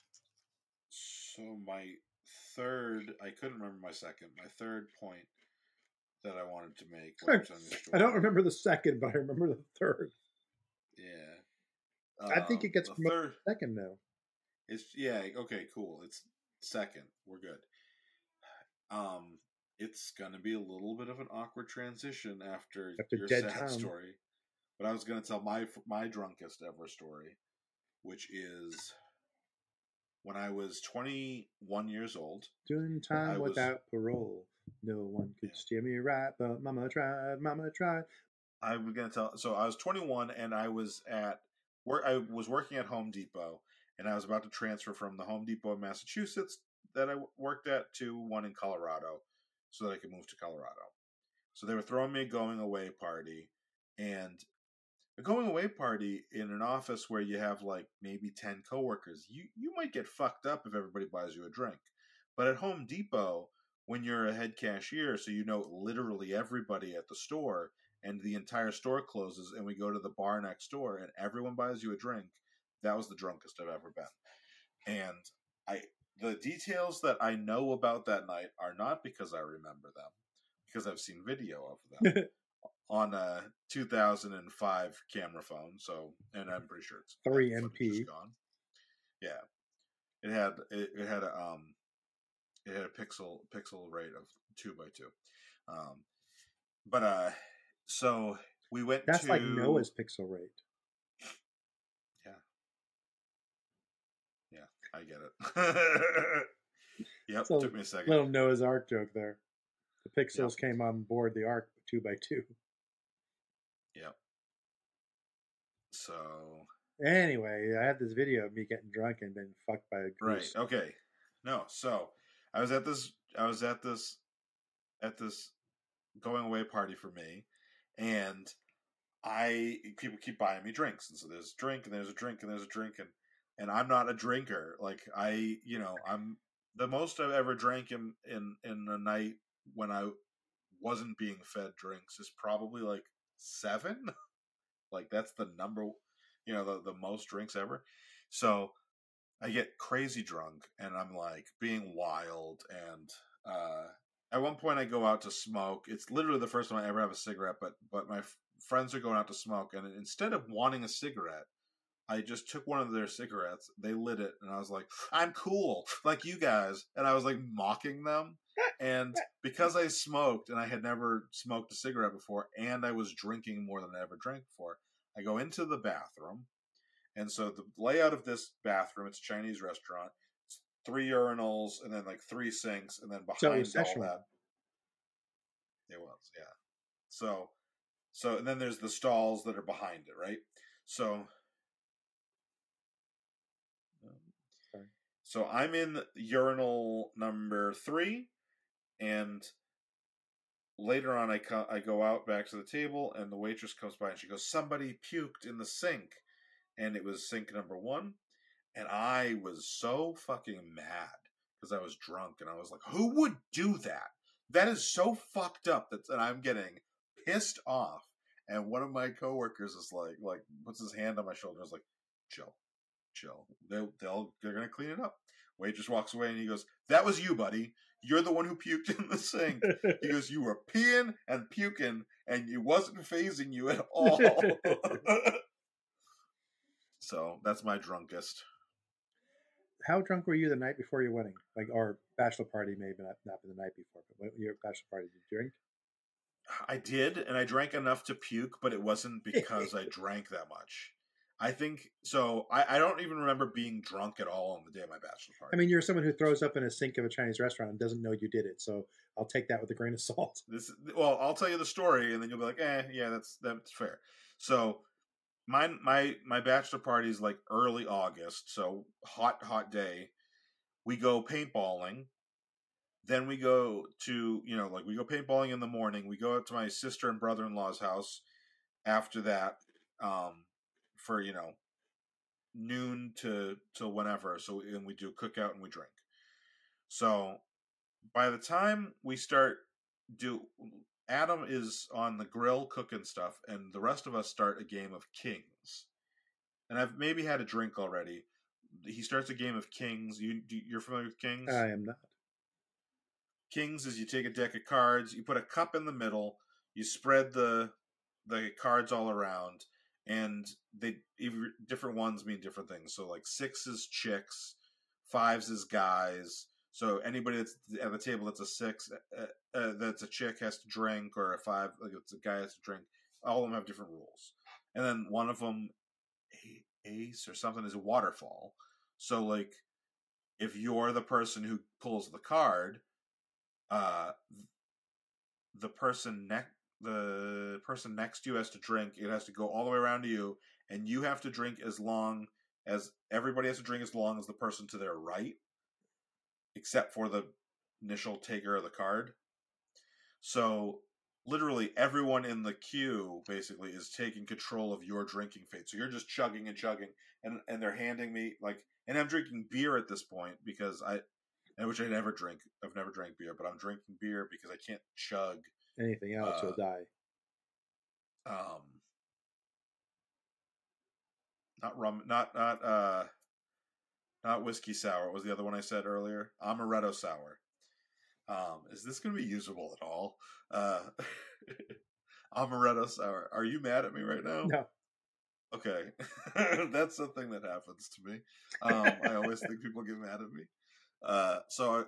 So my third, I couldn't remember my second. My third point that I wanted to make. I don't remember the second, but I remember the third. Yeah. Um, I think it gets promoted third, second, though. It's, yeah, okay, cool. It's second. We're good. Um, It's going to be a little bit of an awkward transition after, after your sad time. Story. But I was going to tell my my drunkest ever story, which is when I was twenty-one years old. Doing time without was, parole. No one could yeah. steer me right, but mama tried, mama tried. I'm going to tell, so I was twenty-one and I was at work. I was working at Home Depot and I was about to transfer from the Home Depot in Massachusetts that I worked at to one in Colorado so that I could move to Colorado. So they were throwing me a going away party, and a going away party in an office where you have like maybe ten coworkers, you, you might get fucked up if everybody buys you a drink. But at Home Depot, when you're a head cashier, so you know literally everybody at the store, and the entire store closes, and we go to the bar next door, and everyone buys you a drink. That was the drunkest I've ever been. And I, the details that I know about that night are not because I remember them, because I've seen video of them on a two thousand five camera phone. So, and I'm pretty sure it's three M P. Gone. Yeah, it had it, it had a um, it had a pixel pixel rate of two by two, um, but uh. So we went That's to... That's like Noah's pixel rate. Yeah. Yeah, I get it. Yep, so took me a second. Little Noah's Ark joke there. The pixels yep. came on board the Ark two by two. Yep. So... Anyway, I had this video of me getting drunk and being fucked by a goose. Right, okay. No, so I was at this... I was at this... At this going away party for me. And I people keep buying me drinks, and so there's a drink, and there's a drink, and there's a drink, and and I'm not a drinker. Like I, you know, I'm the most I've ever drank in in in a night when I wasn't being fed drinks is probably like seven. Like that's the number, you know, the the most drinks ever. So I get crazy drunk, and I'm like being wild, and uh. At one point, I go out to smoke. It's literally the first time I ever have a cigarette, but but my f- friends are going out to smoke, and instead of wanting a cigarette, I just took one of their cigarettes, they lit it, and I was like, I'm cool, like you guys. And I was like mocking them. And because I smoked, and I had never smoked a cigarette before, and I was drinking more than I ever drank before, I go into the bathroom. And so the layout of this bathroom, it's a Chinese restaurant. Three urinals and then like three sinks, and then behind so all that, it was yeah. So, so and then there's the stalls that are behind it, right? So, Sorry. so I'm in urinal number three, and later on I co- I go out back to the table, and the waitress comes by and she goes, "Somebody puked in the sink," and it was sink number one. And I was so fucking mad because I was drunk, and I was like, who would do that? That is so fucked up. That's, and I'm getting pissed off. And one of my coworkers is like, like puts his hand on my shoulder. I was like, chill, chill. They, they'll, they're going to clean it up. Waitress walks away, and he goes, that was you, buddy. You're the one who puked in the sink. He goes, you were peeing and puking, and it wasn't phasing you at all. So that's my drunkest. How drunk were you the night before your wedding? Like, or bachelor party, maybe not, not the night before, but your bachelor party, did you drink? I did, and I drank enough to puke, but it wasn't because I drank that much. I think, so I, I don't even remember being drunk at all on the day of my bachelor party. I mean, you're someone who throws up in a sink of a Chinese restaurant and doesn't know you did it, so I'll take that with a grain of salt. This, well, I'll tell you the story, and then you'll be like, eh, yeah, that's that's fair. So... My my my bachelor party is like early August, so hot, hot day. We go paintballing. Then we go to, you know, like we go paintballing in the morning. We go up to my sister and brother-in-law's house after that um, for, you know, noon to, to whenever. So, and we do cookout and we drink. So by the time we start do, Adam is on the grill cooking stuff, and the rest of us start a game of Kings. And I've maybe had a drink already. He starts a game of Kings. You, you're familiar with Kings? I am not. Kings is you take a deck of cards, you put a cup in the middle, you spread the the cards all around, and they different ones mean different things. So like six is chicks, fives is guys. So anybody that's at the table that's a six, uh, uh, that's a chick has to drink, or a five, like it's a guy has to drink. All of them have different rules. And then one of them, ace or something, is a waterfall. So like if you're the person who pulls the card, uh, the person next the person next to you has to drink. It has to go all the way around to you, and you have to drink as long as everybody has to drink as long as the person to their right, except for the initial taker of the card. So literally everyone in the queue basically is taking control of your drinking fate. So you're just chugging and chugging, and, and they're handing me like, and I'm drinking beer at this point because I, which I never drink. I've never drank beer, but I'm drinking beer because I can't chug anything else. Uh, you'll die. Um, not rum, not, not, uh, not whiskey sour. What was the other one I said earlier? Amaretto sour. Um, is this going to be usable at all? Uh, amaretto sour. Are you mad at me right now? No. Okay. That's something that happens to me. Um, I always think people get mad at me. Uh, so I,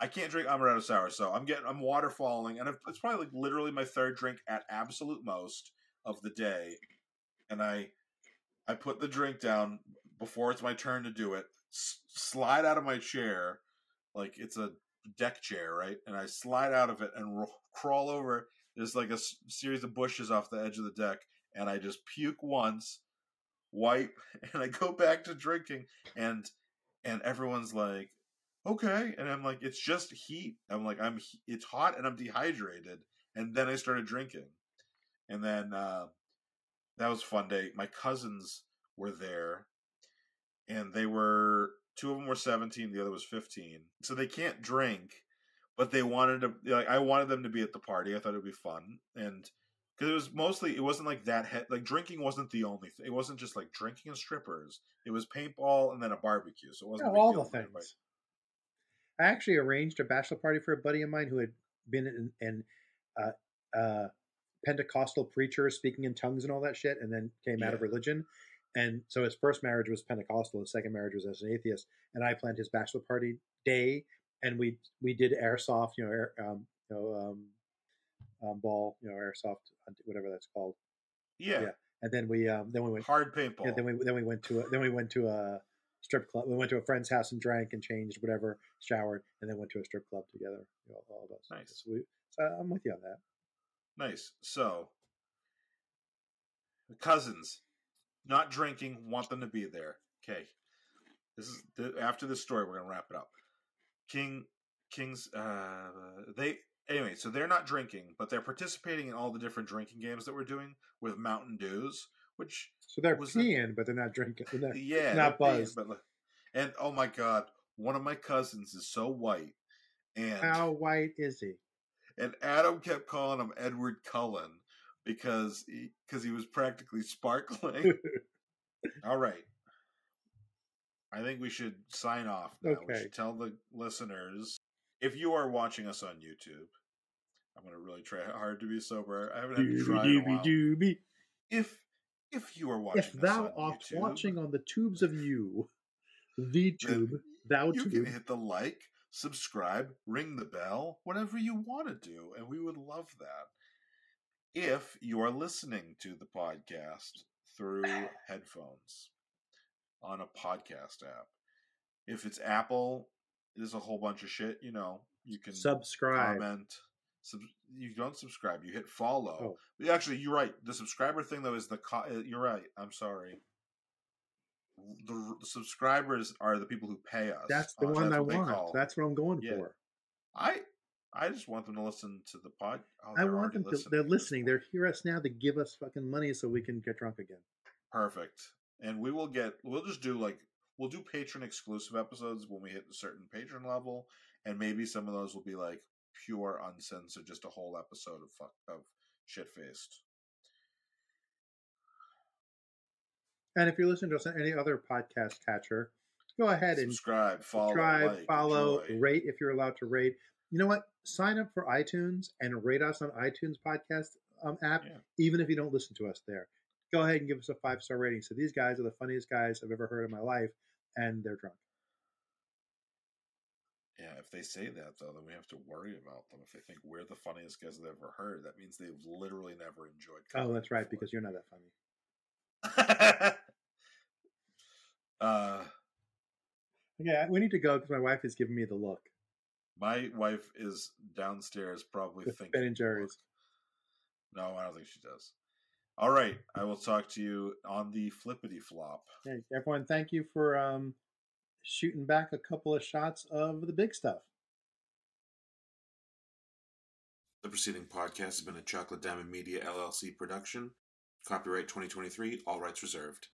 I can't drink amaretto sour. So I'm getting, I'm waterfalling, and I've, it's probably like literally my third drink at absolute most of the day. And I, I put the drink down before it's my turn to do it, s- slide out of my chair. Like it's a deck chair, right? And I slide out of it and ro- crawl over. There's like a s- series of bushes off the edge of the deck, and I just puke once, wipe, and I go back to drinking, and, and everyone's like, okay. And I'm like, it's just heat. I'm like, I'm, it's hot and I'm dehydrated. And then I started drinking. And then, uh, that was a fun day. My cousins were there, and they were, two of them were seventeen. The other was fifteen. So they can't drink, but they wanted to, like, I wanted them to be at the party. I thought it'd be fun. And cause it was mostly, it wasn't like that, he- like drinking wasn't the only thing. It wasn't just like drinking and strippers. It was paintball and then a barbecue. So it wasn't yeah, all the things. Everybody. I actually arranged a bachelor party for a buddy of mine who had been an uh, uh, Pentecostal preacher, speaking in tongues and all that shit, and then came yeah. out of religion. And so his first marriage was Pentecostal, his second marriage was as an atheist. And I planned his bachelor party day, and we we did airsoft, you know, air, um, you know, um, um, ball, you know, airsoft, whatever that's called. Yeah. yeah. And then we um, then we went hard paintball. Yeah, then we then we went to a, then we went to a. strip club. We went to a friend's house and drank and changed, whatever, showered, and then went to a strip club together. You know, all of us. Nice. So, we, so I'm with you on that. Nice. So the cousins, not drinking, want them to be there. Okay. This is after this story. We're gonna wrap it up. King, Kings. Uh, they anyway. So they're not drinking, but they're participating in all the different drinking games that we're doing with Mountain Dews. Which so they're peeing, a, but they're not drinking. They're not, yeah, not buzzed. Peeing, but, and oh my god, one of my cousins is so white. And how white is he? And Adam kept calling him Edward Cullen because he, cause he was practically sparkling. All right, I think we should sign off now. Okay. We should tell the listeners, if you are watching us on YouTube, I'm going to really try hard to be sober. I haven't had to try in a while. If If you are watching, if thou art YouTube, watching on the tubes of you, the tube, thou you tube, you can hit the like, subscribe, ring the bell, whatever you want to do, and we would love that. If you are listening to the podcast through headphones on a podcast app, if it's Apple, there's a whole bunch of shit. You know, you can subscribe, comment. Sub- you don't subscribe. You hit follow. Oh. Actually, you're right. The subscriber thing, though, is the... Co- you're right. I'm sorry. The, the subscribers are the people who pay us. That's the uh, one that's I want. Call. That's what I'm going yeah. for. I I just want them to listen to the pod. Oh, I want them to... Listening. They're listening. They're hear us now to give us fucking money so we can get drunk again. Perfect. and we will get, we'll just do like, we'll do patron exclusive episodes when we hit a certain patron level, and maybe some of those will be like pure uncensored, just a whole episode of fuck of shit faced. And if you're listening to us on any other podcast catcher, go ahead and subscribe, follow, subscribe, like, follow, enjoy. Rate if you're allowed to rate. You know what? Sign up for iTunes and rate us on iTunes podcast um, app, yeah. even if you don't listen to us there. Go ahead and give us a five-star rating. So these guys are the funniest guys I've ever heard in my life, and they're drunk. Yeah, if they say that, though, then we have to worry about them. If they think we're the funniest guys they've ever heard, that means they've literally never enjoyed comedy. Oh, that's right, before. Because you're not that funny. uh, yeah, we need to go because my wife is giving me the look. My wife is downstairs probably with thinking... Ben and Jerry's. No, I don't think she does. All right. I will talk to you on the flippity flop. Hey, everyone, thank you for um, shooting back a couple of shots of the big stuff. The preceding podcast has been a Chocolate Diamond Media L L C production. Copyright twenty twenty-three, all rights reserved.